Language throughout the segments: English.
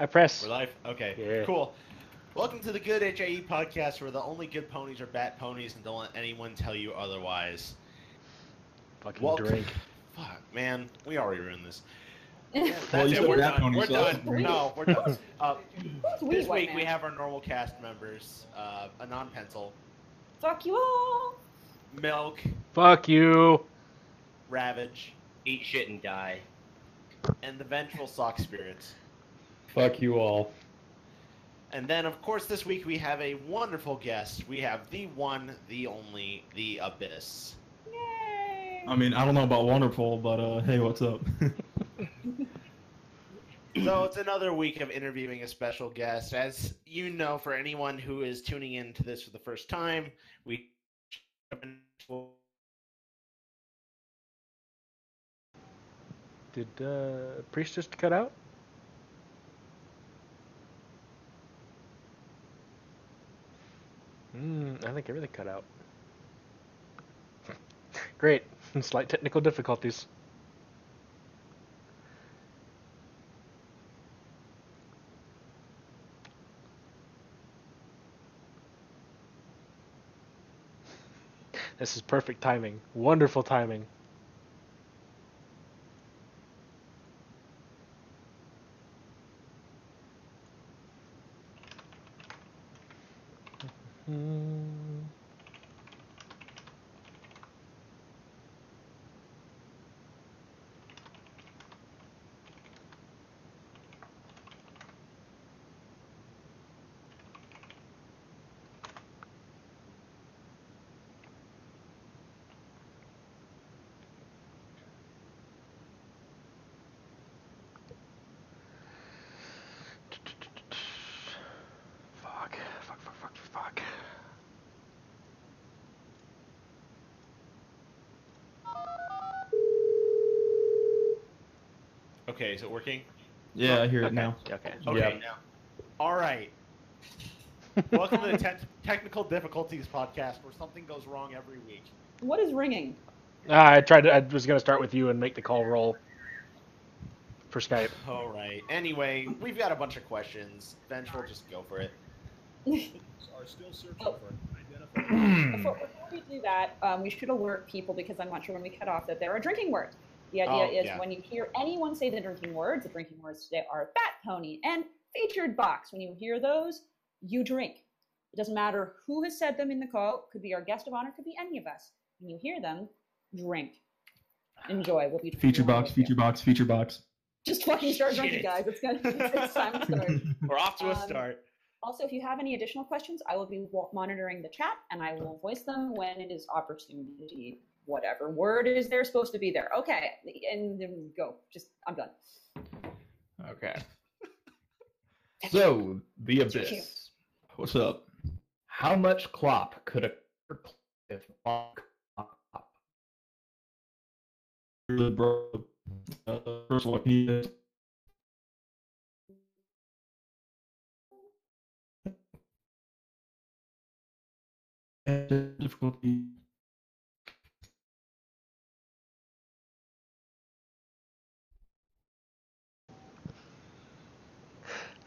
I press. We're live? Okay, yeah. Cool. Welcome to the Good HAE podcast, where the only good ponies are bat ponies, and don't let anyone tell you otherwise. Fucking welcome. Drink. Fuck, man. We already ruined this. Yeah, well, you said we're done. No, we're done. This week, we have our normal cast members. Anon Pencil. Fuck you all. Milk. Fuck you. Ravage. Eat shit and die. And the vengeful Sock Spirits. Fuck you all. And then, of course, this week we have a wonderful guest. We have the one, the only, the Abyss. Yay! I mean, I don't know about wonderful, but hey, what's up? So it's another week of interviewing a special guest. As you know, for anyone who is tuning in to this for the first time, we... Did Priestess cut out? I think it really cut out. Great. Slight technical difficulties. This is perfect timing. Wonderful timing. Okay, is it working? Yeah, I hear it now. Okay. Now. All right. Welcome to the Technical Difficulties Podcast, where something goes wrong every week. What is ringing? I was going to start with you and make the call roll for Skype. All right. Anyway, we've got a bunch of questions. Then we'll just go for it. Are still searching for identifiers. Before we do that, we should alert people, because I'm not sure when we cut off, that there are drinking words. The idea is when you hear anyone say the drinking words today are bat pony and featured box. When you hear those, you drink. It doesn't matter who has said them in the call. It could be our guest of honor. It could be any of us. When you hear them, drink. Enjoy. We'll be feature box. Just fucking start drinking, guys. It's time to start. We're off to a start. Also, if you have any additional questions, I will be monitoring the chat, and I will voice them when it is opportunity. Whatever word is there supposed to be there. Okay, and then go. I'm done. Okay. So, the Abyss. What's up? How much clop could a if first one needed? Difficulty.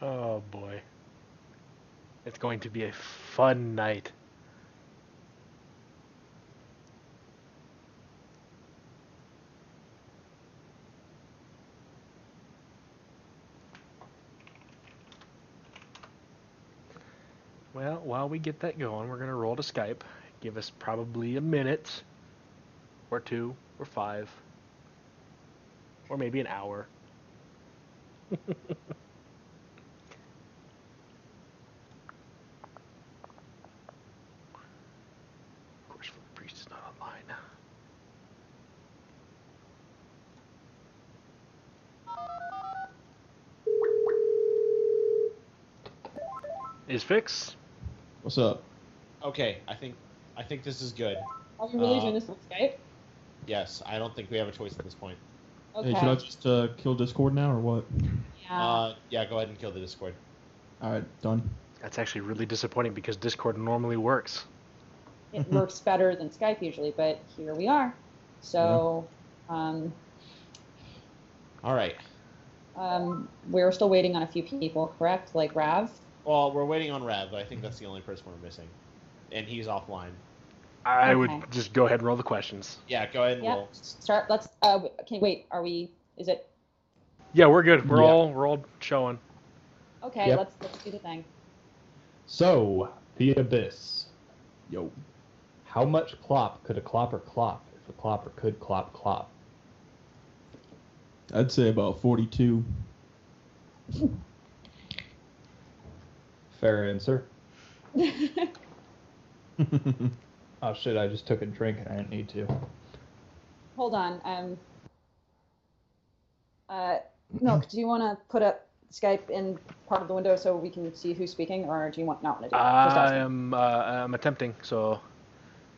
Oh boy. It's going to be a fun night. Well, while we get that going, we're going to roll to Skype. Give us probably a minute, or two, or five, or maybe an hour. Is Fix? What's up? Okay, I think this is good. Are we really doing this on Skype? Yes, I don't think we have a choice at this point. Okay. Hey, should I just kill Discord now or what? Yeah. Yeah, go ahead and kill the Discord. All right, done. That's actually really disappointing because Discord normally works. It works better than Skype usually, but here we are. So, All right. We're still waiting on a few people, correct? Like Rav? Well, we're waiting on Rav. I think that's the only person we're missing. And he's offline. I would just go ahead and roll the questions. Yeah, go ahead and roll. Start. Let's. Okay, wait. Are we? Is it? Yeah, we're good. We're all showing. Okay, let's do the thing. So, the Abyss. Yo. How much clop could a clopper clop if a clopper could clop clop? I'd say about 42. Fair answer. Oh shit, I just took a drink and I didn't need to. Hold on. Milk, do you want to put up Skype in part of the window so we can see who's speaking, or do you not want to do that? I'm attempting, so...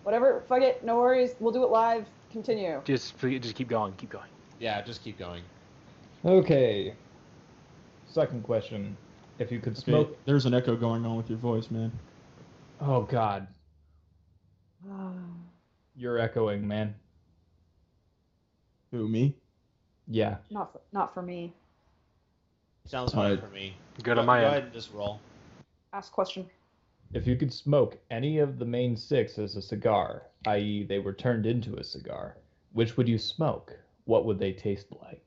Whatever, fuck it, no worries, we'll do it live, continue. Just keep going. Yeah, just keep going. Okay. Second question. If you could smoke... There's an echo going on with your voice, man. Oh, God. You're echoing, man. Who, me? Yeah. Not for me. Sounds fine for me. Good on my end. Go ahead and just roll. Ask question. If you could smoke any of the main six as a cigar, i.e. they were turned into a cigar, which would you smoke? What would they taste like?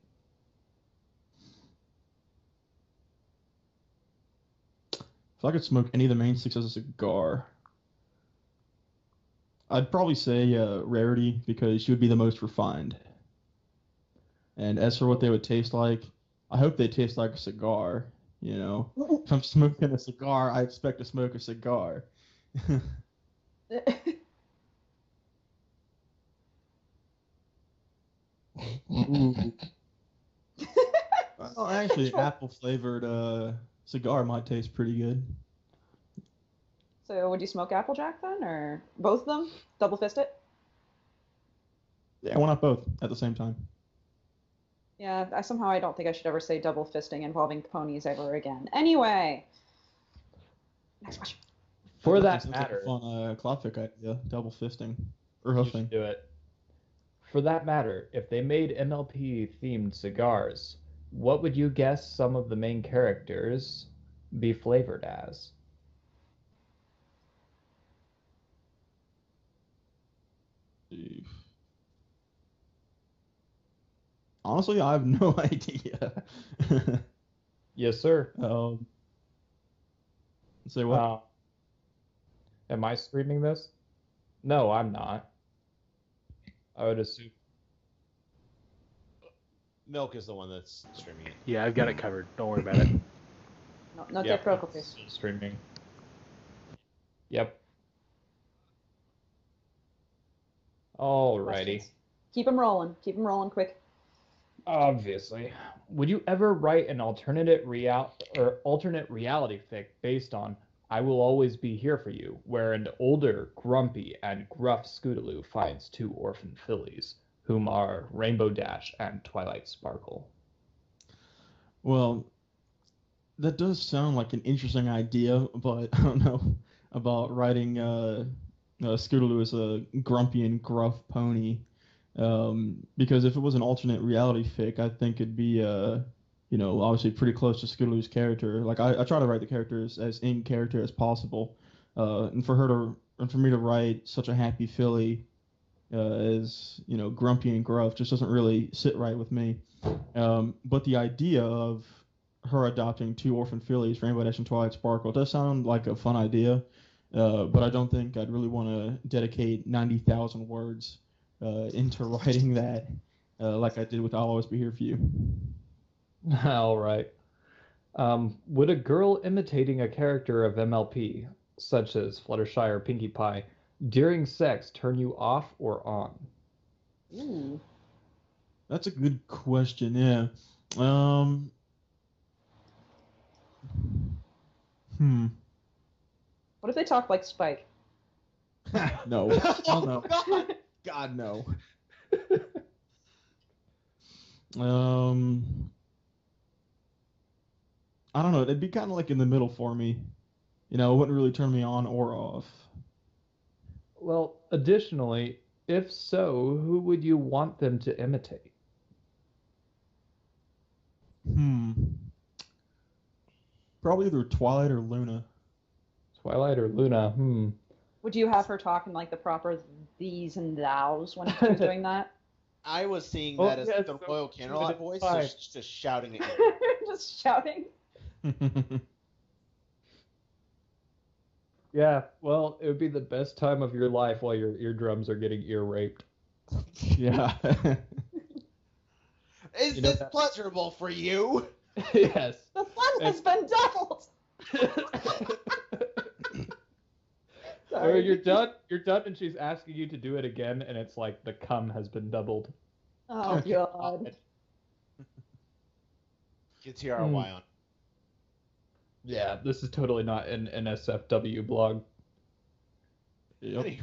If I could smoke any of the main six as a cigar, I'd probably say Rarity, because she would be the most refined. And as for what they would taste like, I hope they taste like a cigar, you know. If I'm smoking a cigar, I expect to smoke a cigar. Well, actually, apple-flavored cigar might taste pretty good. So would you smoke Applejack then, or both of them? Double fist it? Yeah, why not both at the same time? Yeah, I don't think I should ever say double fisting involving ponies ever again. Anyway, next question. For that matter, on a Clothic idea, double fisting or huffing. Do it. For that matter, if they made MLP-themed cigars, what would you guess some of the main characters be flavored as? Jeez. Honestly, I have no idea. Yes, sir. Say what? Am I streaming this? No, I'm not. I would assume. Milk is the one that's streaming it. Yeah, I've got it covered. Don't worry about it. Not that focus. Streaming. Yep. Alrighty. Keep them rolling quick. Obviously. Would you ever write an alternate reality fic based on I Will Always Be Here For You, where an older, grumpy, and gruff Scootaloo finds two orphan fillies, whom are Rainbow Dash and Twilight Sparkle? Well, that does sound like an interesting idea, but I don't know about writing Scootaloo as a grumpy and gruff pony. Because if it was an alternate reality fic, I think it'd be, obviously pretty close to Scootaloo's character. Like, I try to write the characters as in character as possible. And for me to write such a happy filly as, grumpy and gruff just doesn't really sit right with me. But the idea of her adopting two orphan fillies, Rainbow Dash and Twilight Sparkle, does sound like a fun idea. But I don't think I'd really want to dedicate 90,000 words into writing that, like I did with I'll Always Be Here For You. All right. Would a girl imitating a character of MLP, such as Fluttershy or Pinkie Pie, during sex turn you off or on? Ooh. That's a good question, yeah. What if they talk like Spike? No. Oh, no. God, no. I don't know. It'd be kind of like in the middle for me. It wouldn't really turn me on or off. Well, additionally, if so, who would you want them to imitate? Probably either Twilight or Luna. Twilight or Luna, Would you have her talking like the proper these and thous when she was doing that? I was seeing that as the Royal Candlelight voice, so just shouting at you. Just shouting? Yeah, well, it would be the best time of your life while your eardrums are getting ear-raped. Yeah. Is this pleasurable for you? Yes. The fun has been doubled! Sorry. You're done, and she's asking you to do it again, and it's like the cum has been doubled. Oh, God. Get TRY on. Yeah, this is totally not an SFW blog. Yep.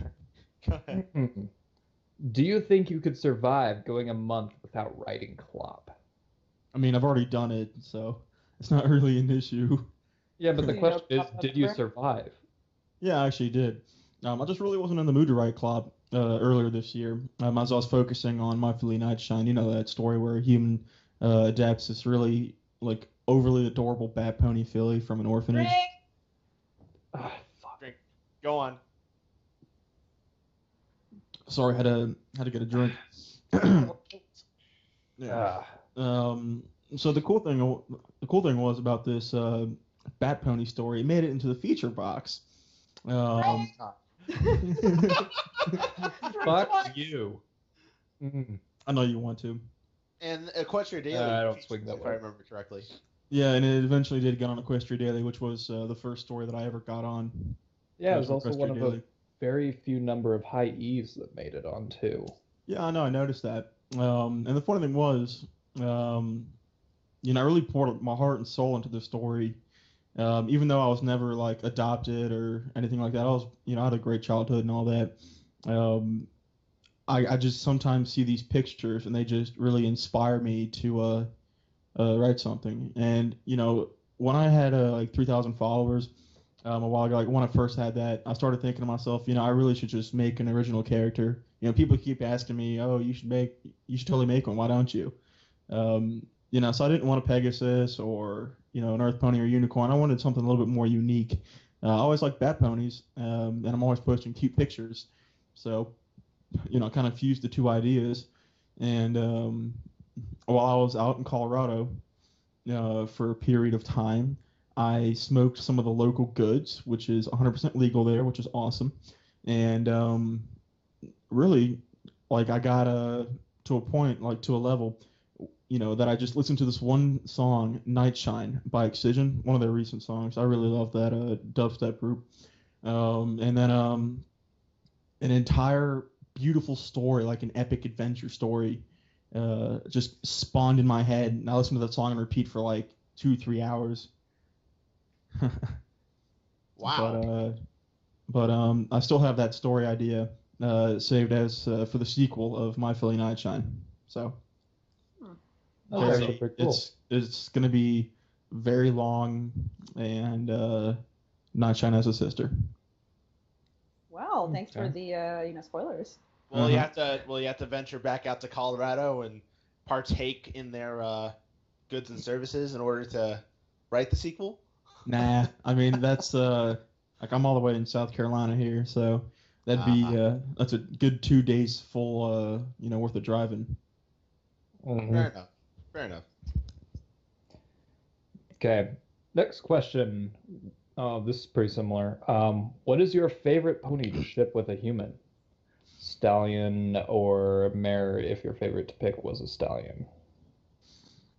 Go ahead. Do you think you could survive going a month without writing Clop? I mean, I've already done it, so it's not really an issue. Yeah, but the question is, did you survive? Yeah, I actually did. I just really wasn't in the mood to write Clop earlier this year, as I was focusing on My Fooly Nightshine, you know, that story where a human adapts this really, like, overly adorable bad pony filly from an orphanage. Drink! Oh, fuck. Drink. Go on. Sorry, I had to get a drink. Yeah. So the cool thing was about this bat pony story, it made it into the feature box. Fuck you. I know you want to. And Equestria Daily, I don't swing that if way. I remember correctly. Yeah, and it eventually did get on Equestria Daily, which was the first story that I ever got on. Yeah, it was also one of the very few number of high E's that made it on, too. Yeah, I know, I noticed that. And the funny thing was, you know, I really poured my heart and soul into this story. Even though I was never, like, adopted or anything like that, I was, you know, I had a great childhood and all that. I just sometimes see these pictures and they just really inspire me to write something. And, you know, when I had like 3,000 followers a while ago, like when I first had that, I started thinking to myself, you know, I really should just make an original character. You know, people keep asking me, oh, you should totally make one. Why don't you? You know, so I didn't want a Pegasus or, you know, an Earth Pony or Unicorn. I wanted something a little bit more unique. I always liked bat ponies, and I'm always posting cute pictures. So, you know, kind of fused the two ideas. And while I was out in Colorado for a period of time, I smoked some of the local goods, which is 100% legal there, which is awesome. And really, like, I got to a point, like, to a level, you know, that I just listened to this one song, Nightshine by Excision, one of their recent songs. I really love that dubstep group. And then an entire beautiful story, like an epic adventure story, just spawned in my head, and I listened to that song and repeat for like 2-3 hours. Wow. But I still have that story idea saved as for the sequel of My Fooly Nightshine. So okay. It's gonna be very long, and Nightshine has a sister. Wow, thanks for the you know, spoilers. Well, you have to venture back out to Colorado and partake in their goods and services in order to write the sequel. Nah, I mean that's like I'm all the way in South Carolina here, so that'd be that's a good 2 days full you know, worth of driving. Mm-hmm. Fair enough. Okay, next question. Oh, this is pretty similar. What is your favorite pony to ship with a human? Stallion or mare, if your favorite to pick was a stallion.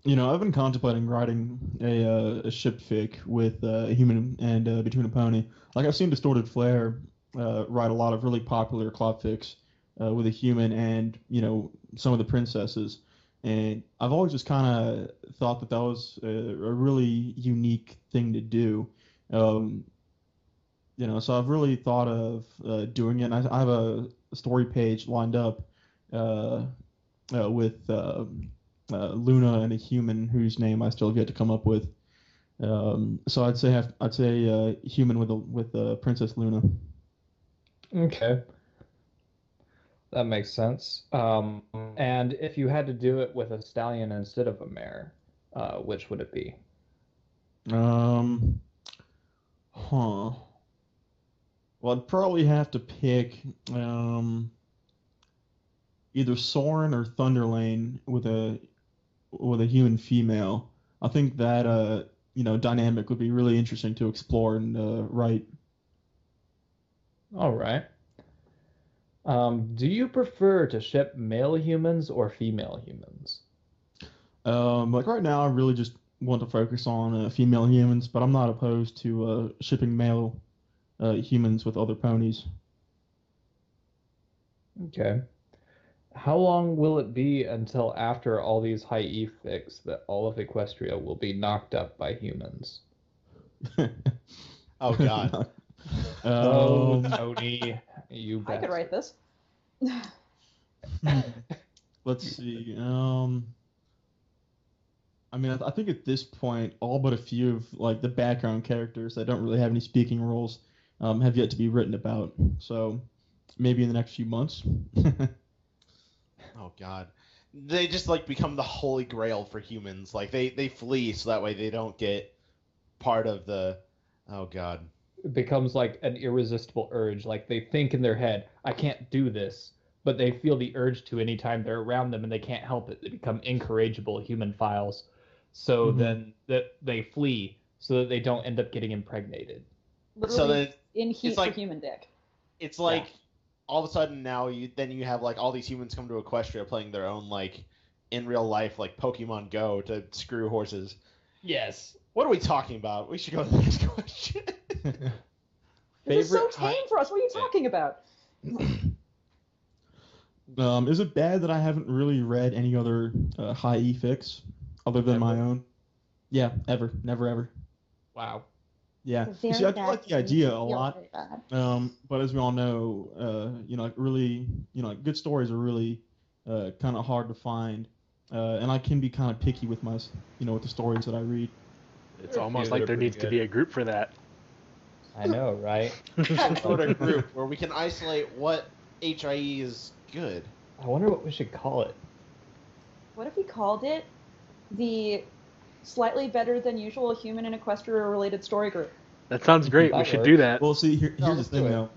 You know, I've been contemplating writing a ship fic with a human and between a pony. Like, I've seen Distorted Flare write a lot of really popular Clop fics with a human and, you know, some of the princesses. And I've always just kind of thought that was a really unique thing to do. You know, so I've really thought of doing it. And I have a story page lined up with Luna and a human whose name I still have yet to come up with. So I'd say human with Princess Luna. Okay, that makes sense. And if you had to do it with a stallion instead of a mare, which would it be? Well, I'd probably have to pick either Sorin or Thunderlane with a human female. I think that dynamic would be really interesting to explore and write. All right. Do you prefer to ship male humans or female humans? Like right now, I really just want to focus on female humans, but I'm not opposed to shipping male humans with other ponies. Okay. How long will it be until after all these high E fix that all of Equestria will be knocked up by humans? Oh, God. Oh, Tony, you bet. I could write this. Let's see. I think at this point, all but a few of like the background characters that don't really have any speaking roles have yet to be written about. So maybe in the next few months. Oh, God. They just like become the holy grail for humans. Like they flee so that way they don't get part of the... Oh, God. It becomes like an irresistible urge. Like they think in their head, I can't do this. But they feel the urge to anytime they're around them and they can't help it. They become incorrigible human files. So then that they flee so that they don't end up getting impregnated. Literally so that in heat for like, human dick. It's like... Yeah. All of a sudden now you have like all these humans come to Equestria playing their own like in real life like Pokemon Go to screw horses. Yes. What are we talking about? We should go to the next question. This is so tame for us. What are you talking about? Is it bad that I haven't really read any other high E fix other than my own? Yeah, ever. Never ever. Wow. Yeah, see, I like the idea a lot, but as we all know, good stories are really kind of hard to find, and I can be kind of picky with my, with the stories that I read. It's almost like there needs to be a group for that. I know, right? Some sort of group where we can isolate what HIE is good. I wonder what we should call it. What if we called it the... Slightly better than usual human and Equestria related story group. That sounds great. We should do that. Well, see, here's the thing,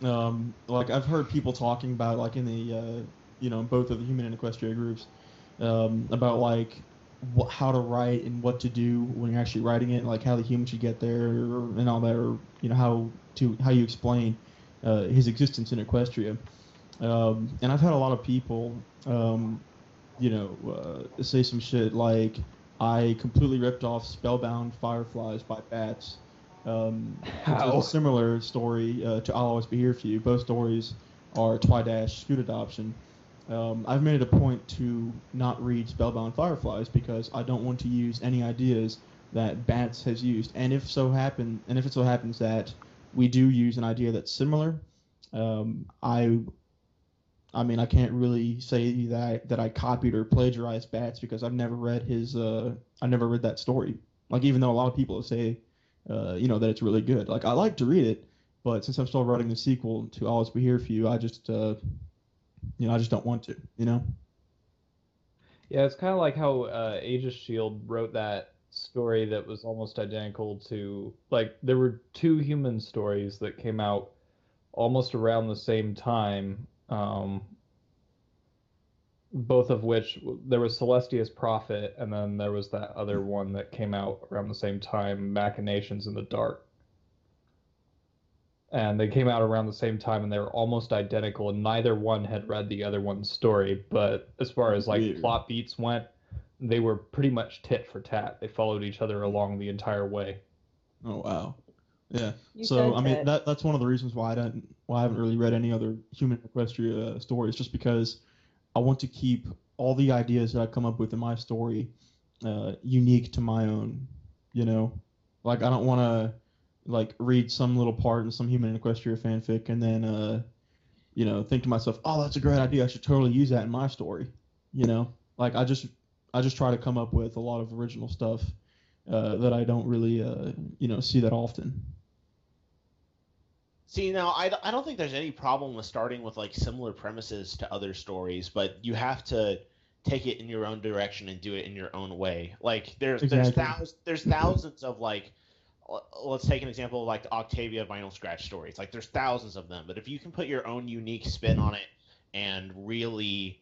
though. I've heard people talking about, like, in the, both of the human and Equestria groups, about, like, how to write and what to do when you're actually writing it, like, how the human should get there and all that, or, how you explain his existence in Equestria. And I've had a lot of people, say some shit like, I completely ripped off Spellbound Fireflies by Bats. It's a similar story to I'll Always Be Here For You. Both stories are Twidash Scoot Adoption. I've made it a point to not read Spellbound Fireflies because I don't want to use any ideas that Bats has used. And if it so happens that we do use an idea that's similar, I can't really say that I copied or plagiarized Bats because I've never read I never read that story. Like, even though a lot of people say, that it's really good. Like, I like to read it, but since I'm still writing the sequel to I'll Always Be Here For You, I just, I just don't want to, Yeah, it's kind of like how Aegis Shield wrote that story that was almost identical to, like, there were two human stories that came out almost around the same time. Both of which, there was Celestia's Prophet, and then there was that other one that came out around the same time, Machinations in the Dark. And they came out around the same time, and they were almost identical, and neither one had read the other one's story, but as far as, like, plot beats went, they were pretty much tit for tat. They followed each other along the entire way. Oh, wow. Yeah, that's one of the reasons why I haven't really read any other human Equestria stories, just because I want to keep all the ideas that I come up with in my story unique to my own, Like, I don't want to, like, read some little part in some human Equestria fanfic and then, think to myself, oh, that's a great idea, I should totally use that in my story, Like, I just try to come up with a lot of original stuff that I don't really, see that often. See, now, I don't think there's any problem with starting with, like, similar premises to other stories, but you have to take it in your own direction and do it in your own way. Like there's thousands of like, let's take an example of like the Octavia vinyl scratch stories. Like there's thousands of them, but if you can put your own unique spin on it and really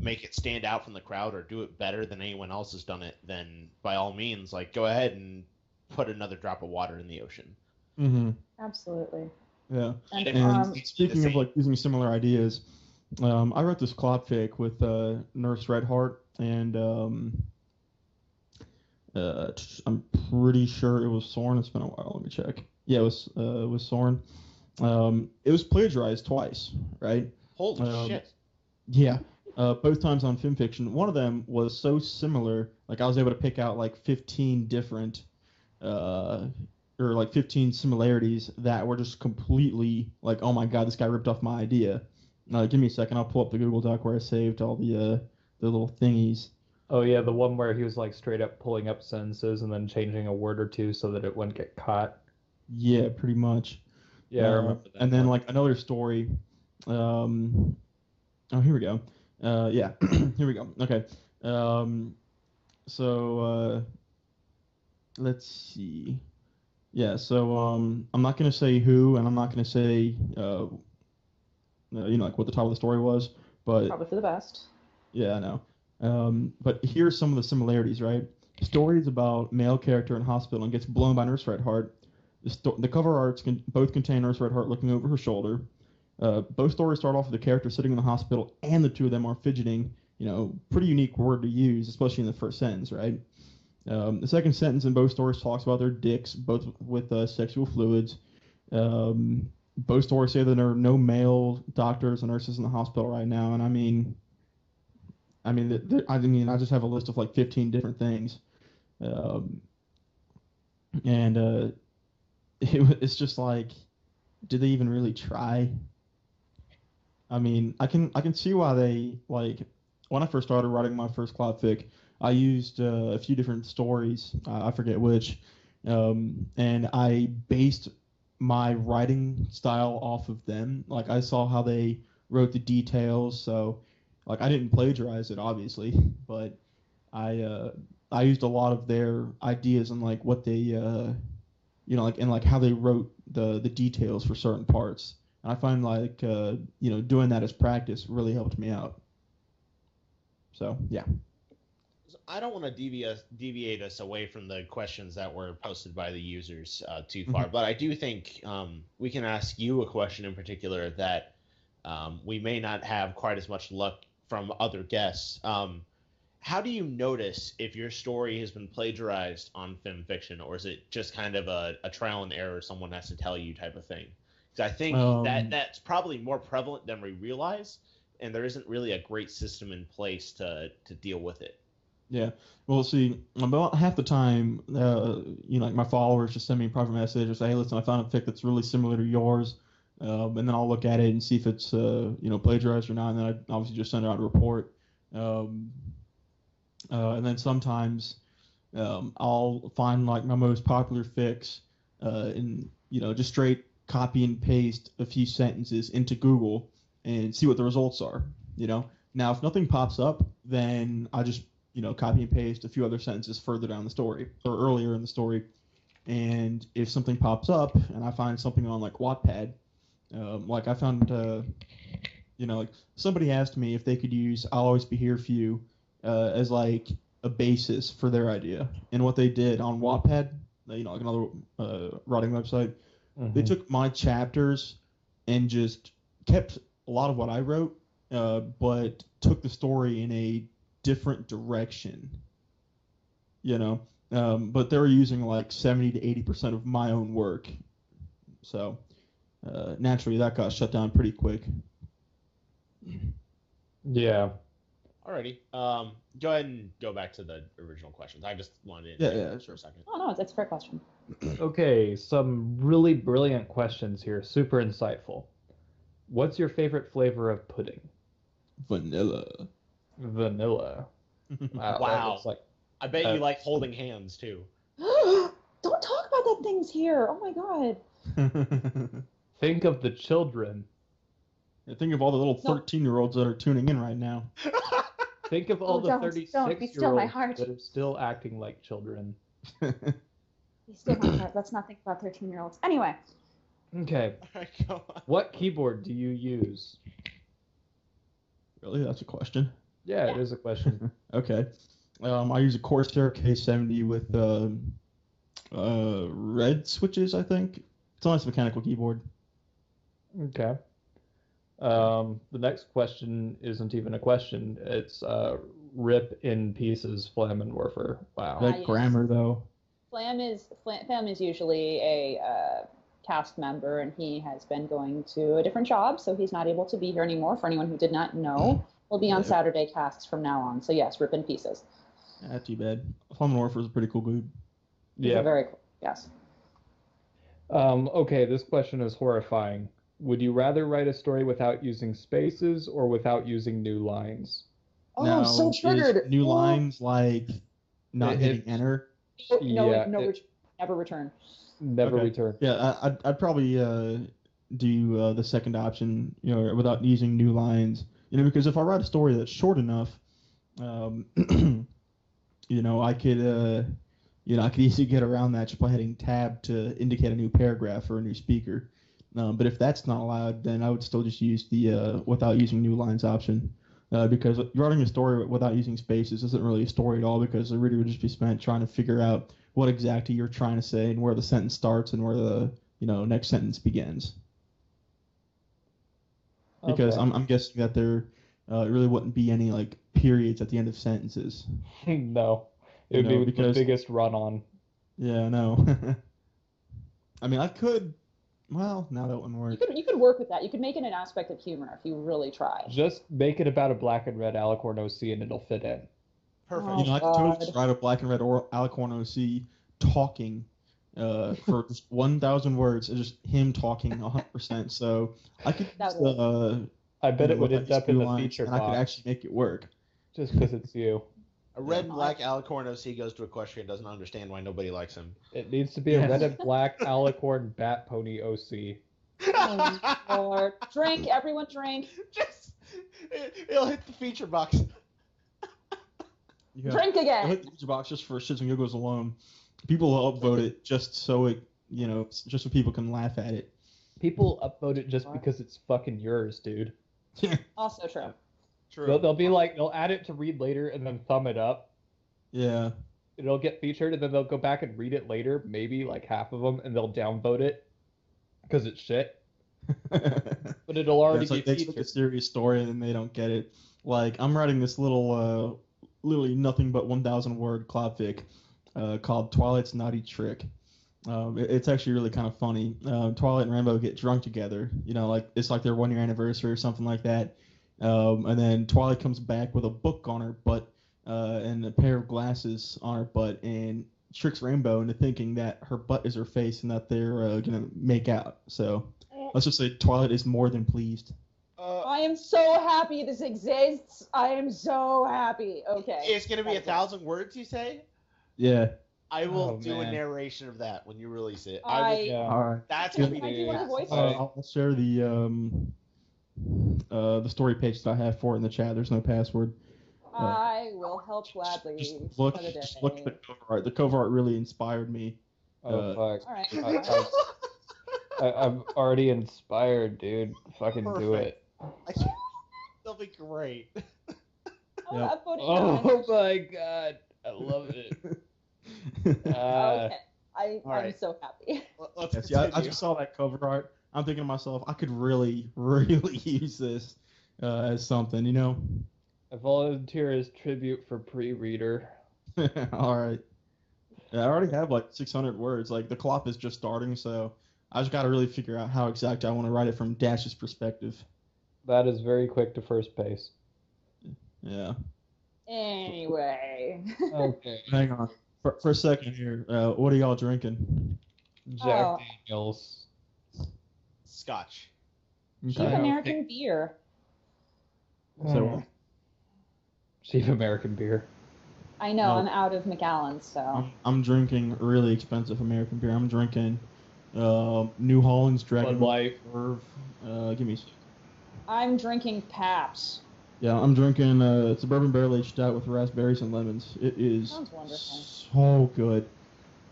make it stand out from the crowd or do it better than anyone else has done it, then by all means, like go ahead and put another drop of water in the ocean. Mm-hmm. Absolutely. Yeah. And speaking of like using similar ideas, I wrote this clopfic with Nurse Redheart, and I'm pretty sure it was Soren. It's been a while. Let me check. Yeah, it was Soren. It was plagiarized twice, right? Holy shit. Yeah, both times on Film Fiction. One of them was so similar, like I was able to pick out like 15 different, or like 15 similarities that were just completely like, oh my god, this guy ripped off my idea. Give me a second. I'll pull up the Google Doc where I saved all the little thingies. Oh, yeah, the one where he was, like, straight up pulling up sentences and then changing a word or two so that it wouldn't get caught. Yeah, pretty much. Yeah, I remember that. And then, like, another story. Oh, here we go. Yeah, here we go. Okay. So, let's see. Yeah, so I'm not going to say who, and I'm not going to say... you know, like what the top of the story was, but probably for the best. Yeah, I know. But here's some of the similarities, right? The story is about male character in hospital and gets blown by Nurse Redheart. The cover arts both contain Nurse Redheart looking over her shoulder. Both stories start off with the character sitting in the hospital, and the two of them are fidgeting. You know, pretty unique word to use, especially in the first sentence, right? The second sentence in both stories talks about their dicks, both with sexual fluids. Both stories say that there are no male doctors and nurses in the hospital right now, and I just have a list of like 15 different things, it's just like, did they even really try? I mean, I can see why they like. When I first started writing my first clopfic, I used a few different stories. I forget which, and I based my writing style off of them. Like I saw how they wrote the details, so like I didn't plagiarize it obviously, but I used a lot of their ideas and like what they how they wrote the details for certain parts. And I find like doing that as practice really helped me out. So yeah. I don't want to deviate us away from the questions that were posted by the users too far, but I do think we can ask you a question in particular that we may not have quite as much luck from other guests. How do you notice if your story has been plagiarized on FemFiction, or is it just kind of a trial and error someone has to tell you type of thing? Because I think that's probably more prevalent than we realize, and there isn't really a great system in place to deal with it. Yeah, well, see, about half the time, my followers just send me a private message or say, hey, listen, I found a fic that's really similar to yours, and then I'll look at it and see if it's, plagiarized or not, and then I obviously just send out a report. And then sometimes I'll find, like, my most popular fics and, just straight copy and paste a few sentences into Google and see what the results are, you know. Now, if nothing pops up, then I just... copy and paste a few other sentences further down the story or earlier in the story. And if something pops up and I find something on like Wattpad, like I found, like somebody asked me if they could use I'll Always Be Here For You as like a basis for their idea. And what they did on Wattpad, like another writing website, they took my chapters and just kept a lot of what I wrote, but took the story in a different direction, but they were using like 70% to 80% of my own work, so naturally that got shut down pretty quick. Yeah. Alrighty. Go ahead and go back to the original questions. I just wanted to for a second. Oh no, that's a fair question. Okay, some really brilliant questions here. Super insightful. What's your favorite flavor of pudding? Vanilla. Wow. Like, I bet you like holding hands too. Don't talk about that things here. Oh my god. Think of the children. Yeah, think of all the little 13-year-olds that are tuning in right now. Think of all the 36-year-olds that are still acting like children. Be still my heart. Let's not think about 13-year-olds. Anyway. Okay. All right, go on. What keyboard do you use? Really? That's a question? Yeah. It is a question. Okay. I use a Corsair K70 with red switches, I think. It's a nice mechanical keyboard. Okay. The next question isn't even a question. It's rip in pieces, Flam and Warfer. Wow. That grammar, though. Flam is usually a cast member, and he has been going to a different job, so he's not able to be here anymore. For anyone who did not know, we'll be on Saturday casts from now on. So, yes, rip in pieces. Not too bad. Flam and Warfer is a pretty cool dude. Yeah. Very cool. Yes. Okay, this question is horrifying. Would you rather write a story without using spaces or without using new lines? Oh, now, I'm so triggered. New lines, like not hitting enter? Never return. Never return. Yeah, I'd probably do the second option, you know, without using new lines. You know, because if I write a story that's short enough, you know, I could... I could easily get around that just by hitting tab to indicate a new paragraph or a new speaker. But if that's not allowed, then I would still just use the without using new lines option. Because writing a story without using spaces isn't really a story at all, because the reader would just be spent trying to figure out what exactly you're trying to say and where the sentence starts and where the next sentence begins. Okay. Because I'm guessing that there really wouldn't be any like periods at the end of sentences. No. It would be the biggest run-on. Yeah, no. I mean, I could... Well, now that wouldn't work. You could work with that. You could make it an aspect of humor if you really try. Just make it about a black and red Alicorn OC and it'll fit in. Perfect. Oh, I could totally just write a black and red Alicorn OC talking for 1,000 words. It's just him talking 100%. So I could... I bet it would end up in the feature box. I could actually make it work. Just because it's you. A red and black Alicorn OC goes to Equestria and doesn't understand why nobody likes him. It needs to be a red and black Alicorn Bat Pony OC. Oh, Lord. Drink, everyone drink. Just, it'll hit the feature box. Yeah. Drink again. It'll hit the feature box just for shits and giggles alone. People will upvote it just so it, just so people can laugh at it. People upvote it just because it's fucking yours, dude. Also true. True. So they'll be like, they'll add it to read later and then thumb it up. Yeah. It'll get featured and then they'll go back and read it later, maybe like half of them, and they'll downvote it because it's shit. But it'll already be featured. It's like a serious story and then they don't get it. Like, I'm writing this little, literally nothing but 1,000 word clobfic called Twilight's Naughty Trick. It's actually really kind of funny. Twilight and Rambo get drunk together. It's like their 1-year anniversary or something like that. And then Twilight comes back with a book on her butt and a pair of glasses on her butt and tricks Rainbow into thinking that her butt is her face and that they're going to make out. So let's just say Twilight is more than pleased. I am so happy this exists. I am so happy. Okay. It's going to be 1,000 words, you say? Yeah. I will do a narration of that when you release it. All right. That's going to be I'll share the story page that I have for it in the chat. There's no password. I will help gladly. Just look at the cover art. The cover art really inspired me. Fuck. All right. I'm already inspired, dude. Fucking perfect. Do it. That'll be great. Yep. Oh my god. I love it. Okay. I'm so happy. I just saw that cover art. I'm thinking to myself, I could really, really use this as something, I volunteer as tribute for pre-reader. All right. Yeah, I already have, 600 words. The clop is just starting, so I just got to really figure out how exactly I want to write it from Dash's perspective. That is very quick to first base. Yeah. Anyway. Okay. Hang on. For a second here, what are y'all drinking? Jack Daniels. Scotch. Cheap American beer. So cheap American beer. I know, I'm out of McAllen's, so. I'm drinking really expensive American beer. I'm drinking New Holland's Dragon Life. I'm drinking Pabst. Yeah, I'm drinking it's a bourbon barrel aged stout with raspberries and lemons. It is so good.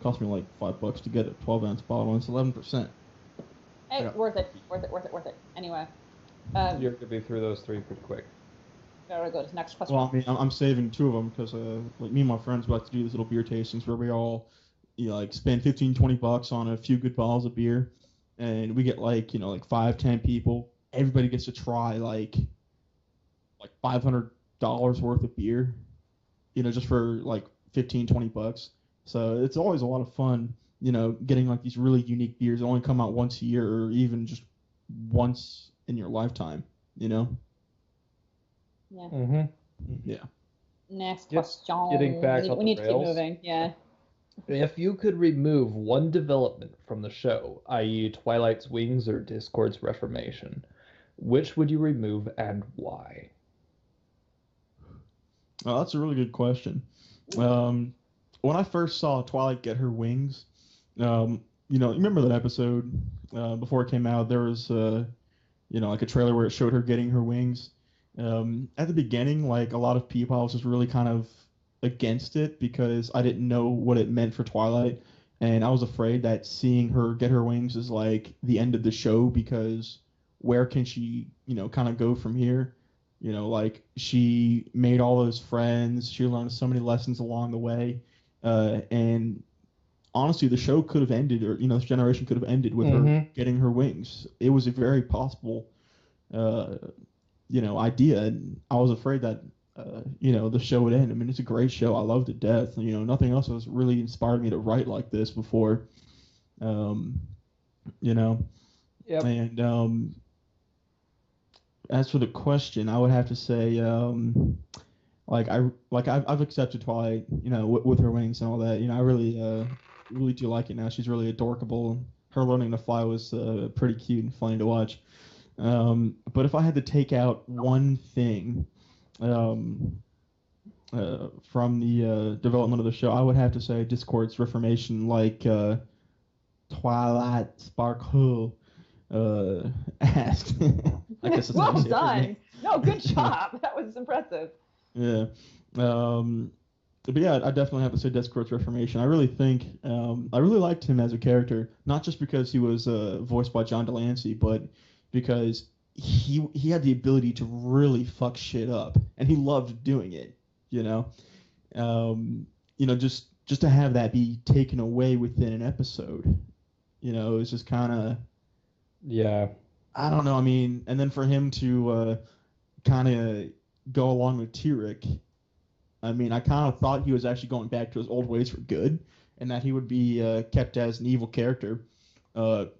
Cost me like $5 to get a 12-ounce bottle, and it's 11%. Hey, yeah. Worth it. Anyway. You're going to be through those three pretty quick. Very good. Next question. Well, I mean, I'm saving two of them because like me and my friends about to do these little beer tastings where we all like spend $15-20 on a few good bottles of beer, and we get like 5-10 people. Everybody gets to try like $500 worth of beer, just for like $15-20. So it's always a lot of fun, getting like these really unique beers that only come out once a year or even just once in your lifetime, Yeah. Mm-hmm. Yeah. Next question. Getting back on the rails. We need to keep moving. Yeah. If you could remove one development from the show, i.e., Twilight's Wings or Discord's Reformation, which would you remove and why? Oh, that's a really good question. When I first saw Twilight get her wings, remember that episode before it came out? There was, like a trailer where it showed her getting her wings. At the beginning, like a lot of people, I was just really kind of against it because I didn't know what it meant for Twilight, and I was afraid that seeing her get her wings is like the end of the show because where can she, kind of go from here? Like she made all those friends, she learned so many lessons along the way, and honestly, the show could have ended, or this generation could have ended with her getting her wings. It was a very possible, idea, and I was afraid that. The show would end. I mean, it's a great show. I loved it to death. Nothing else has really inspired me to write like this before. Yep. And as for the question, I would have to say, I've accepted Twilight, with her wings and all that. I really, really do like it now. She's really adorable. Her learning to fly was pretty cute and funny to watch. But if I had to take out one thing from the development of the show, I would have to say Discord's Reformation, Twilight Sparkle asked. I guess it's well done. No, good job. That was impressive. Yeah. But yeah, I definitely have to say Discord's Reformation. I really think I really liked him as a character, not just because he was voiced by John Delancey, but because he had the ability to really fuck shit up, and he loved doing it, just to have that be taken away within an episode, it's just kind of, yeah, I don't know. I mean, and then for him to kind of go along with T-Rick, I mean, I kind of thought he was actually going back to his old ways for good, and that he would be kept as an evil character, but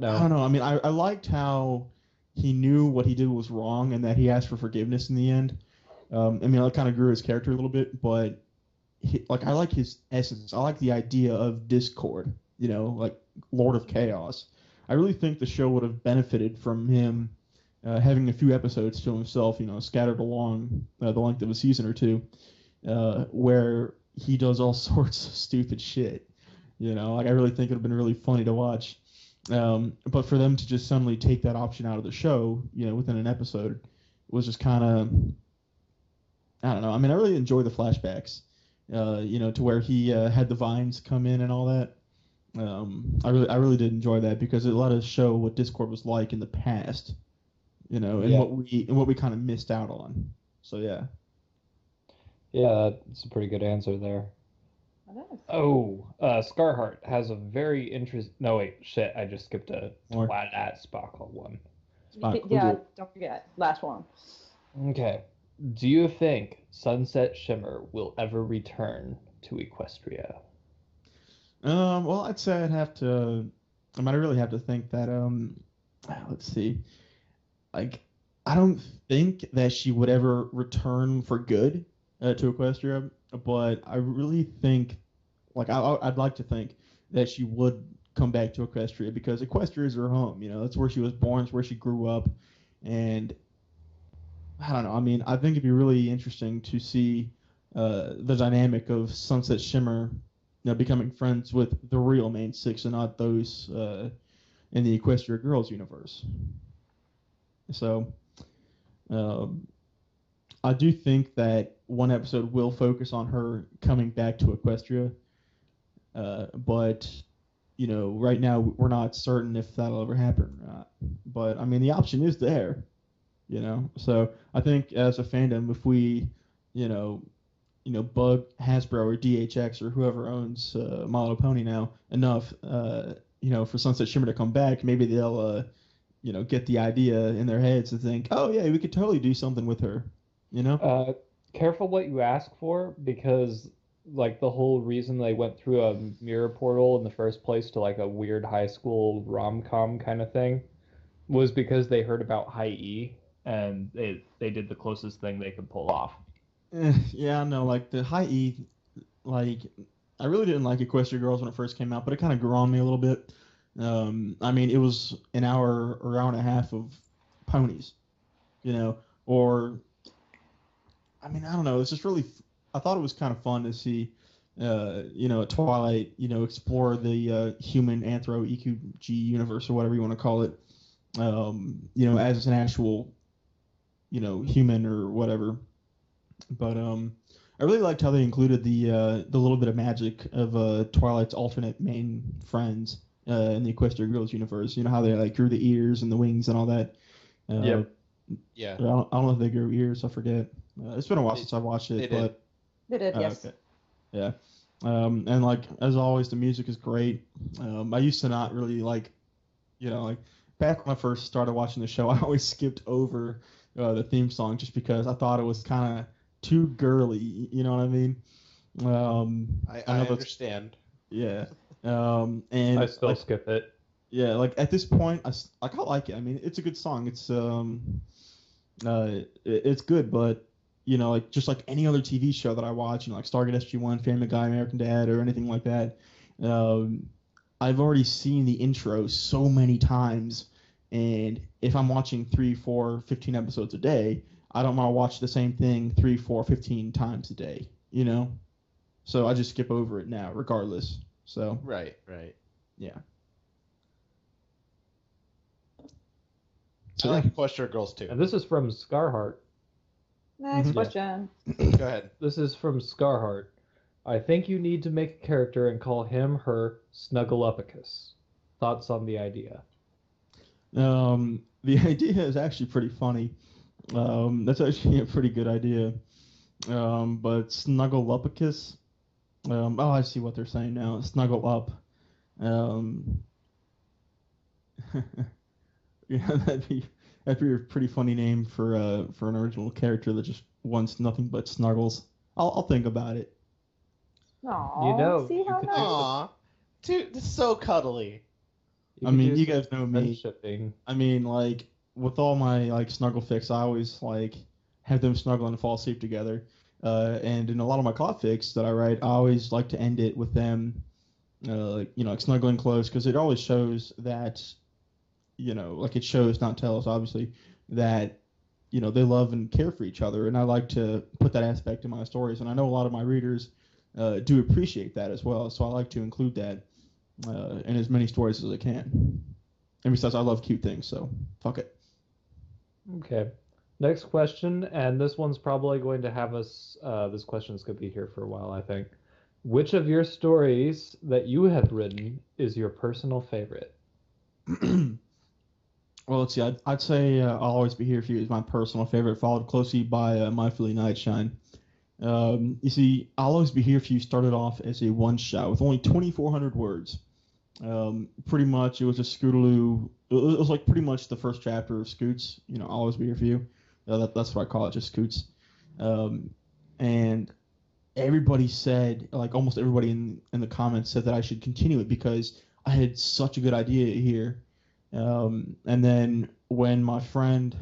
no. I don't know. I mean, I liked how he knew what he did was wrong and that he asked for forgiveness in the end. I mean, that kind of grew his character a little bit, but I like his essence. I like the idea of Discord, like Lord of Chaos. I really think the show would have benefited from him having a few episodes to himself, scattered along the length of a season or two, where he does all sorts of stupid shit. I really think it would have been really funny to watch. But for them to just suddenly take that option out of the show, within an episode, was just kind of, I don't know. I mean, I really enjoy the flashbacks, to where he had the vines come in and all that. I really did enjoy that because it let us show what Discord was like in the past, and what we kind of missed out on. So yeah. Yeah, that's a pretty good answer there. Oh, Scarheart has a very interesting... No, wait, shit, I just skipped a Twilight Sparkle one. Yeah, don't forget. Last one. Okay. Do you think Sunset Shimmer will ever return to Equestria? Well, I'd say I'd have to... I might really have to think that... Let's see. I don't think that she would ever return for good to Equestria, but I really think... I'd like to think that she would come back to Equestria because Equestria is her home. That's where she was born. It's where she grew up. And I don't know. I mean, I think it'd be really interesting to see the dynamic of Sunset Shimmer becoming friends with the real Main Six and not those in the Equestria Girls universe. So I do think that one episode will focus on her coming back to Equestria, but you know, right now we're not certain if that'll ever happen or not. But I mean, the option is there, you know. So I think as a fandom, if we, you know, bug Hasbro or DHX or whoever owns My Little Pony now enough, you know, for Sunset Shimmer to come back, maybe they'll, you know, get the idea in their heads and think, oh yeah, we could totally do something with her, you know. Careful what you ask for, because like the whole reason they went through a mirror portal in the first place to like a weird high school rom-com kind of thing was because they heard about High E, and they did the closest thing they could pull off. Yeah, no, like the High E, like I really didn't like Equestria Girls when it first came out, but it kind of grew on me a little bit. I mean, it was an hour or hour and a half of ponies, you know, or I mean, I don't know. It's just really, I thought it was kind of fun to see, you know, Twilight, you know, explore the human anthro EQG universe or whatever you want to call it, you know, as an actual, you know, human or whatever. But I really liked how they included the little bit of magic of Twilight's alternate main friends in the Equestria Girls universe. You know how they like grew the ears and the wings and all that. Yep. Yeah. I don't know if they grew ears. I forget. It's been a while since I watched it. They did. Yes. Okay. Yeah. And like as always, the music is great. I used to not really like, you know, like back when I first started watching the show, I always skipped over the theme song just because I thought it was kind of too girly, you know what I mean? I understand. Yeah. And I still like, skip it. Yeah, like at this point, I kind of like it. I mean, it's a good song. It's it's good, but you know, like just like any other TV show that I watch, you know, like Stargate SG-1, Family Guy, American Dad, or anything like that, I've already seen the intro so many times, and if I'm watching 3, 4, 15 episodes a day, I don't want to watch the same thing 3, 4, 15 times a day, you know? So I just skip over it now, regardless. So Right. Yeah. So I like Equestria Girls, too. And this is from Scarheart. Next question. Go ahead. This is from Scarheart. I think you need to make a character and call him, her, Snuggleupicus. Thoughts on the idea? The idea is actually pretty funny. That's actually a pretty good idea. But Snuggleupicus, oh, I see what they're saying now. Snuggle up. Yeah, that'd be a pretty funny name for an original character that just wants nothing but snuggles. I'll think about it. Aww, you know, see how nice. Aww, dude, this is so cuddly. I mean, you guys know me. Shipping. I mean, like, with all my like snuggle fix, I always like have them snuggle and fall asleep together. And in a lot of my cloth fix that I write, I always like to end it with them, you know, like snuggling close, because it always shows that, you know, like it shows, not tells, obviously, that, you know, they love and care for each other. And I like to put that aspect in my stories. And I know a lot of my readers do appreciate that as well. So I like to include that in as many stories as I can. And besides, I love cute things, so fuck it. Okay. Next question, and this one's probably going to have us, this question's going to be here for a while, I think. Which of your stories that you have written is your personal favorite? Well, let's see, I'd say I'll Always Be Here For You is my personal favorite, followed closely by My Fooly Nightshine. You see, I'll Always Be Here For You started off as a one-shot with only 2,400 words. Pretty much it was a Scootaloo. It was like pretty much the first chapter of Scoots, you know, I'll Always Be Here For You. That's what I call it, just Scoots. And everybody said, like almost everybody in the comments said that I should continue it because I had such a good idea here. And then when my friend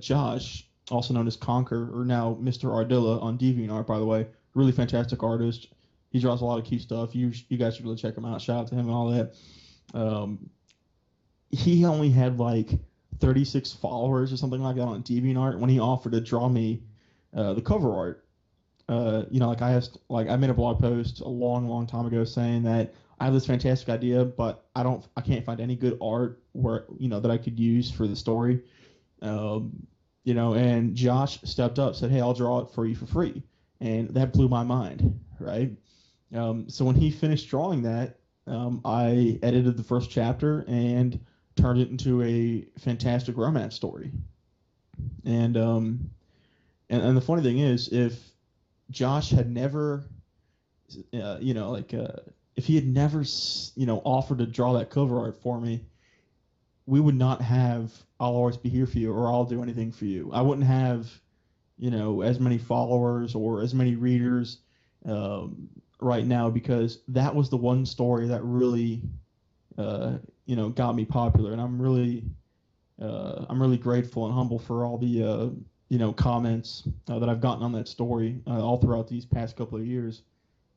Josh, also known as Conker, or now Mr. Ardilla on DeviantArt, by the way, really fantastic artist. He draws a lot of cute stuff. You guys should really check him out. Shout out to him and all that. He only had like 36 followers or something like that on DeviantArt when he offered to draw me the cover art. You know, like I asked, like I made a blog post a long time ago saying that I have this fantastic idea, but I can't find any good art where, you know, that I could use for the story. you know, and Josh stepped up, said, hey, I'll draw it for you for free. And that blew my mind, right? So when he finished drawing that, I edited the first chapter and turned it into a fantastic romance story. And the funny thing is, if Josh had never, if he had never, offered to draw that cover art for me, we would not have I'll Always Be Here For You or I'll Do Anything For You. I wouldn't have, as many followers or as many readers right now, because that was the one story that really, got me popular. And I'm really grateful and humble for all the, comments that I've gotten on that story all throughout these past couple of years.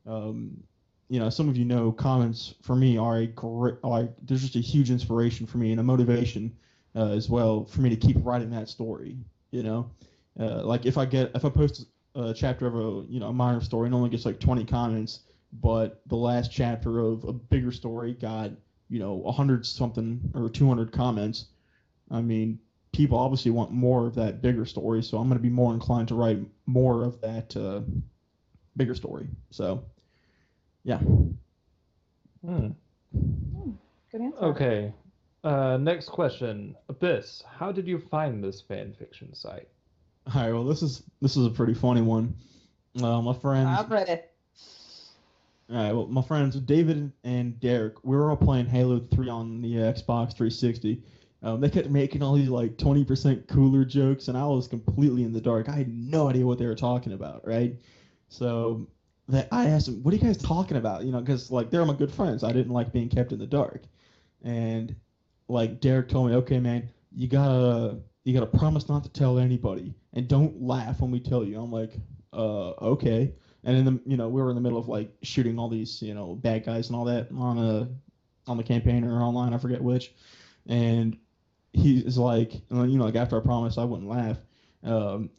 Some of comments for me are a great, there's just a huge inspiration for me and a motivation as well for me to keep writing that story. If I post a chapter of a a minor story and only gets like 20 comments, but the last chapter of a bigger story got 100 something or 200 comments, I mean, people obviously want more of that bigger story, so I'm going to be more inclined to write more of that bigger story. So yeah. Good answer. Okay. Next question. Abyss, how did you find this fan fiction site? All right, well, this is a pretty funny one. My friends... I've read it. All right, well, my friends David and Derek, we were all playing Halo 3 on the Xbox 360. They kept making all these, 20% cooler jokes, and I was completely in the dark. I had no idea what they were talking about, right? So... I asked them, what are you guys talking about? Because, they're my good friends. I didn't like being kept in the dark. And, Derek told me, okay, man, you gotta promise not to tell anybody. And don't laugh when we tell you. I'm like, okay. And, we were in the middle of, shooting all these, bad guys and all that on the campaign or online. I forget which. And he's like, after I promised I wouldn't laugh,